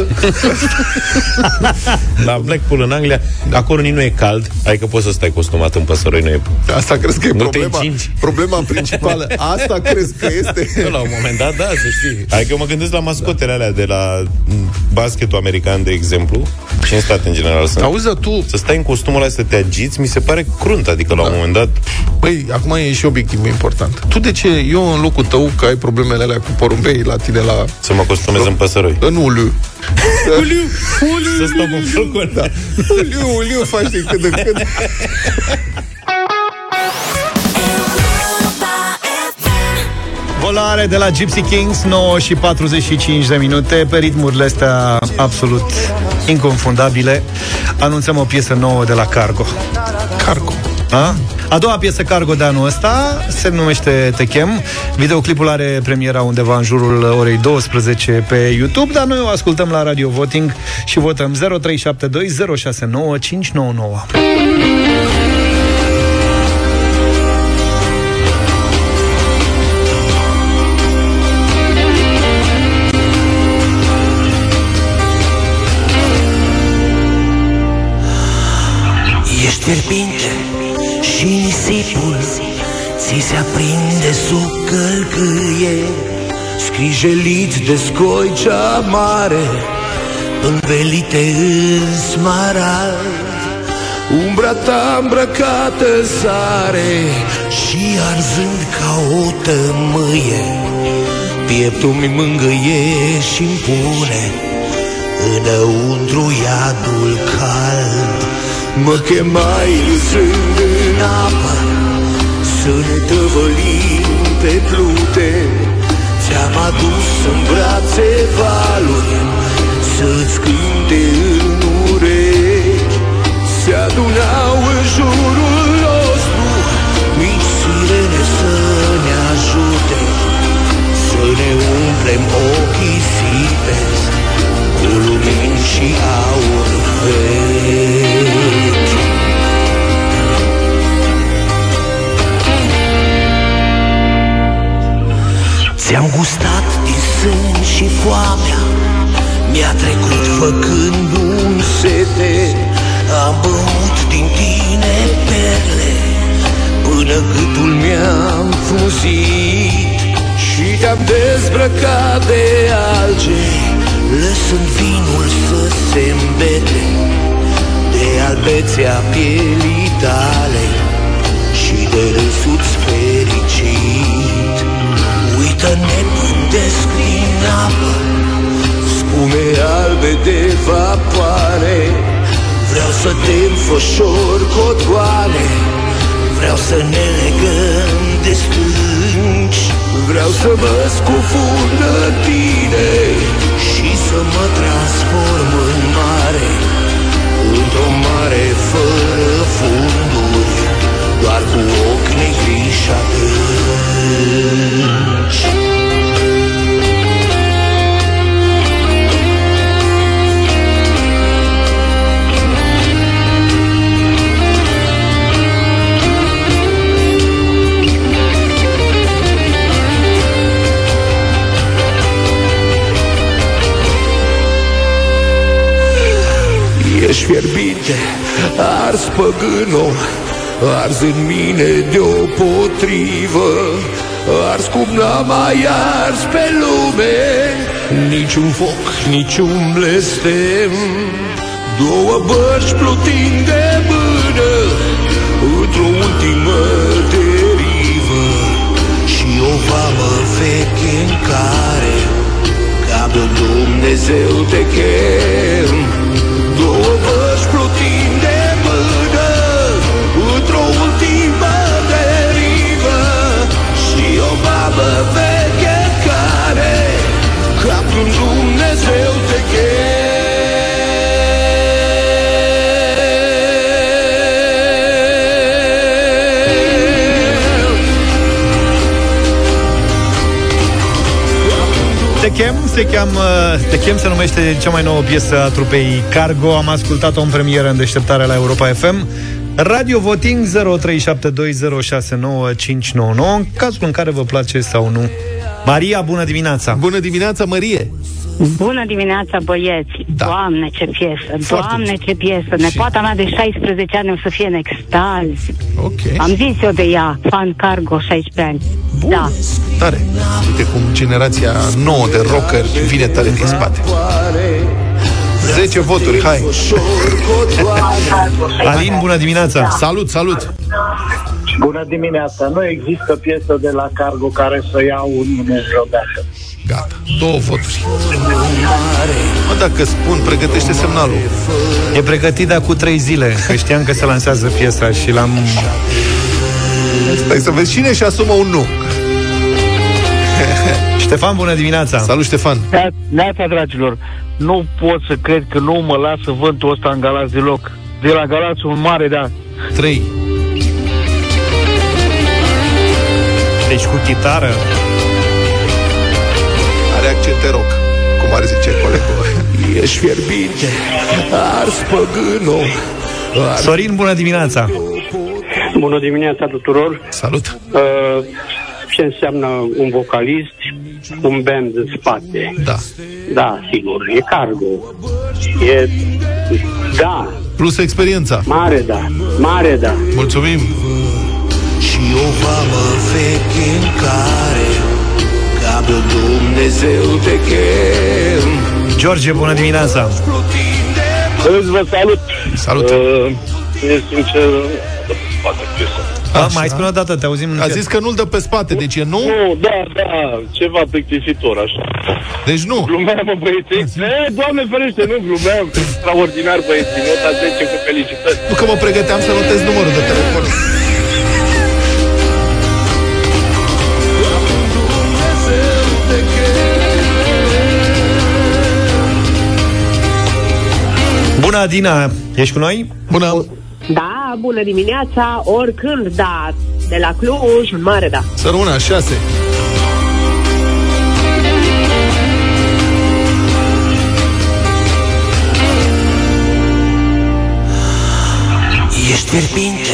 La Blackpool, în Anglia, acolo nu e cald, adică poți să stai costumat în păsăroi, nu e... Asta crezi că e problema, problema principală. Asta crezi că este... La un moment dat, da, să știi. Adică mă gândesc la mascotele alea de la basketul american, de exemplu, și în stat, în general. Să... Auzi, tu... Să stai în costumul ăla, să te agiți, mi se pare crunt, adică la da. un moment dat... Păi, acum e și obiectivul important. Tu de ce? Eu în locul tău, că ai problemele alea cu porumbei la tine la... Să mă costumez în păsăroi. În uliu. Uliu, uliu. Să stau în flocon. Da. Uliu, uliu, faci de când în când. Volare de la Gypsy Kings, nouă și patruzeci și cinci de minute, pe ritmurile astea absolut inconfundabile. Anunțăm o piesă nouă de la Cargo. Cargo. A? A doua piesă Cargo de anul ăsta se numește Techem. Videoclipul are premiera undeva în jurul orei douăsprezece pe YouTube, dar noi o ascultăm la Radio Voting și votăm zero trei șapte doi zero șase nouă cinci nouă nouă. Fierbinte și nisipul ți se aprinde sub călcâie, scrijeliți de scoicea mare, învelite în smarald. Umbra ta îmbrăcată în sare și arzând ca o tămâie, pieptul mi mângâie și-mi pune înăuntru iadul cald. Mă chemai râsând în apă, să ne tăvălim pe plute. Ți-am adus în brațe valuri să-ți cânte în urechi. Se adunau în jurul nostru mici sirene să ne ajute, să ne umplem ochii sipezi cu lumini și aur vechi. Ți-am gustat din sân și foamea mi-a trecut făcând un sete. Am băut din tine perle până gâtul mi-am fuzit și te-am dezbrăcat de alge, lăsând vinul să se îmbete de albețea pielii tale și de râsul-ți fericit. Uită-ne pândesc din apă spume albe de vapoare. Vreau să te-nfășor codoane, vreau să ne legăm de stânci. Vreau să mă scufund în tine și să mă transform în mare, într-o mare fără funduri, doar cu ochi negri și adânci. Ești fierbinte, ars păgână, ars în mine deopotrivă, ars cum n-am mai ars pe lume niciun foc, niciun blestem. Două bărci plutind de mână într-o ultimă derivă și o vamă veche în care ca de Dumnezeu te chem. Două bărci plutind de mână într-o ultimă derivă și o babă veche care ca prin Dumnezeu te Techem, se cheamă, Techem se numește cea mai nouă piesă a trupei Cargo. Am ascultat-o în premieră în deșteptarea la Europa F M. Radio Voting zero trei șapte doi zero șase nouă cinci nouă nouă, în cazul în care vă place sau nu. Maria, bună dimineața! Bună dimineața, Marie! Bună dimineața, băieți! Da. Doamne, ce piesă! Foarte Doamne, ce piesă! Nepoata mea de șaisprezece ani o să fie în extaz. Okay. Am zis eu de ea, fan Cargo, șaisprezece ani. Bun. Da. Tare! Uite cum generația nouă de rockeri vine tare din spate. zece voturi, hai! Alin, bună dimineața! Salut, salut! Bună dimineața! Nu există piesă de la Cargo care să iau un niciodată. Gata, două voturi. Mă, dacă spun, pregătește semnalul. E pregătit, dar cu trei zile, că știam că se lansează piesa și l-am... Stai să vezi, cine își asumă un nu? Ștefan, bună dimineața! Salut, Ștefan! Neața, dragilor! Nu pot să cred că nu mă lasă vântul ăsta în galați deloc. De la galați un mare, da. trei. Deci cu chitară. Are accente rock, cum ar zice colegul. Ești fierbinte, ars păgână. Sorin, bună dimineața! Bună dimineața tuturor! Salut! Uh, ce înseamnă un vocalist, un band în spate. Da. Da, sigur, e Cargo. E... Da. Plus experiența. Mare da, mare da. Mulțumim. Și o vamă veche în care ca de Dumnezeu te chem. George, bună dimineața. Îți vă salut. Salut. Uh, e sincer, A, mai spune o dată, te auzim. A zis că nu-l dă pe spate, deci e nu? Nu, da, da, ceva plictisitor, așa. Deci nu? Glumeam, băieții. E, Doamne ferește, nu glumeam. Extraordinar, băieții, nota zece cu felicitări. Nu că mă pregăteam să notez numărul de telefon. Bună, Dina! Ești cu noi? Bună! Da, bună dimineața, oricând, da, de la Cluj, în mare, da. Săruna, șase. Ești fierbinte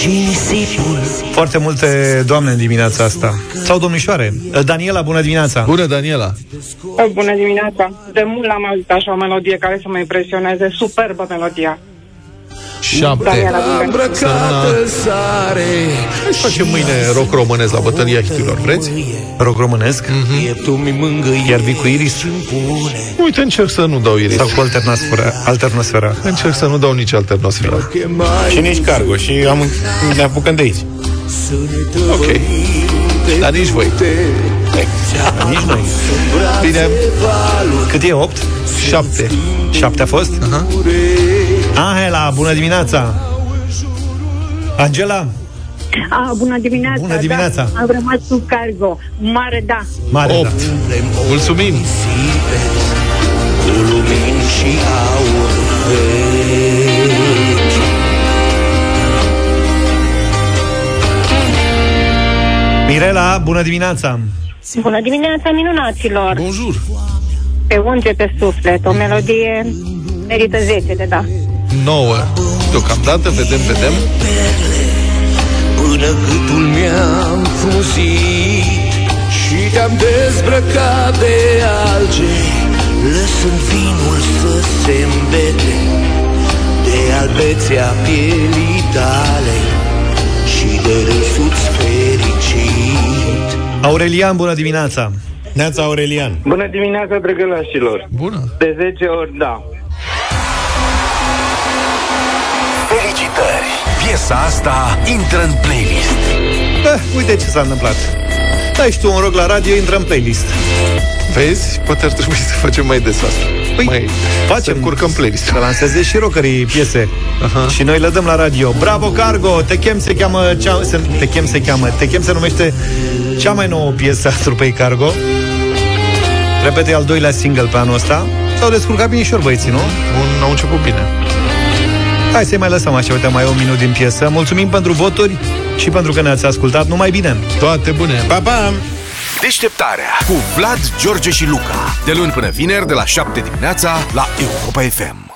și nisipul. Foarte multe doamne în dimineața asta. Sau domnișoare. Daniela, bună dimineața. Bună, Daniela. Bună dimineața. De mult l-am auzit așa o melodie care să mă impresioneze. Superbă melodia. șapte. Îmbrăcată sare. Facem mâine rock românesc la bătălia hiturilor, vreți? Rock românesc? Mm-hmm. Iar vii cu Iris? Uite, încerc să nu dau Iris. Sau cu Alternasfera. Alternasfera. Încerc să nu dau nici Alternasfera. Și nici Cargo. Și am, ne apucăm de aici. Ok. Dar nici voi. Nici noi. Bine. Cât e? opt? șapte. șapte a fost? Aha. Angela, bună dimineața! Angela? Ah, bună dimineața! Bună dimineața! Da, am rămas sub Cargo. Mare, da! Mare, opt. Da! Mulțumim! Mirela, bună dimineața! Bună dimineața, minunaților! Bonjour! Pe unge pe suflet, o melodie merită zece de da. nouă. Deocamdată, vedem, vedem. Până gâtul mi-am fuzit și te-am dezbrăcat de alge, lăsând vinul să se îmbete de albețea pielii tale și de râsul-ți fericit. Aurelian, bună dimineața! Neața, Aurelian! Bună dimineața, drăgălașilor! Bună! De zece ori, da! Piesa asta intră în playlist. eh, Uite ce s-a întâmplat. Dai și tu un rog la radio, intră în playlist. Vezi? Poate ar trebui să facem mai des asta. Păi, mai facem, curcăm playlist. Să lanseze și rockerii piese. Uh-huh. Și noi le dăm la radio. Bravo, Cargo! Techem se cheamă cea... Techem se cheamă Techem se numește cea mai nouă piesă a trupei Cargo. Repete, al doilea single pe anul ăsta. S-au descurcat binișor băieții, nu? Un, au început bine. Hai să-i mai lăsăm așa, uite, mai e un minut din piesă. Mulțumim pentru voturi și pentru că ne-ați ascultat. Numai bine! Toate bune! Pa, pa! Deșteptarea cu Vlad, George și Luca. De luni până vineri, de la șapte dimineața, la Europa F M.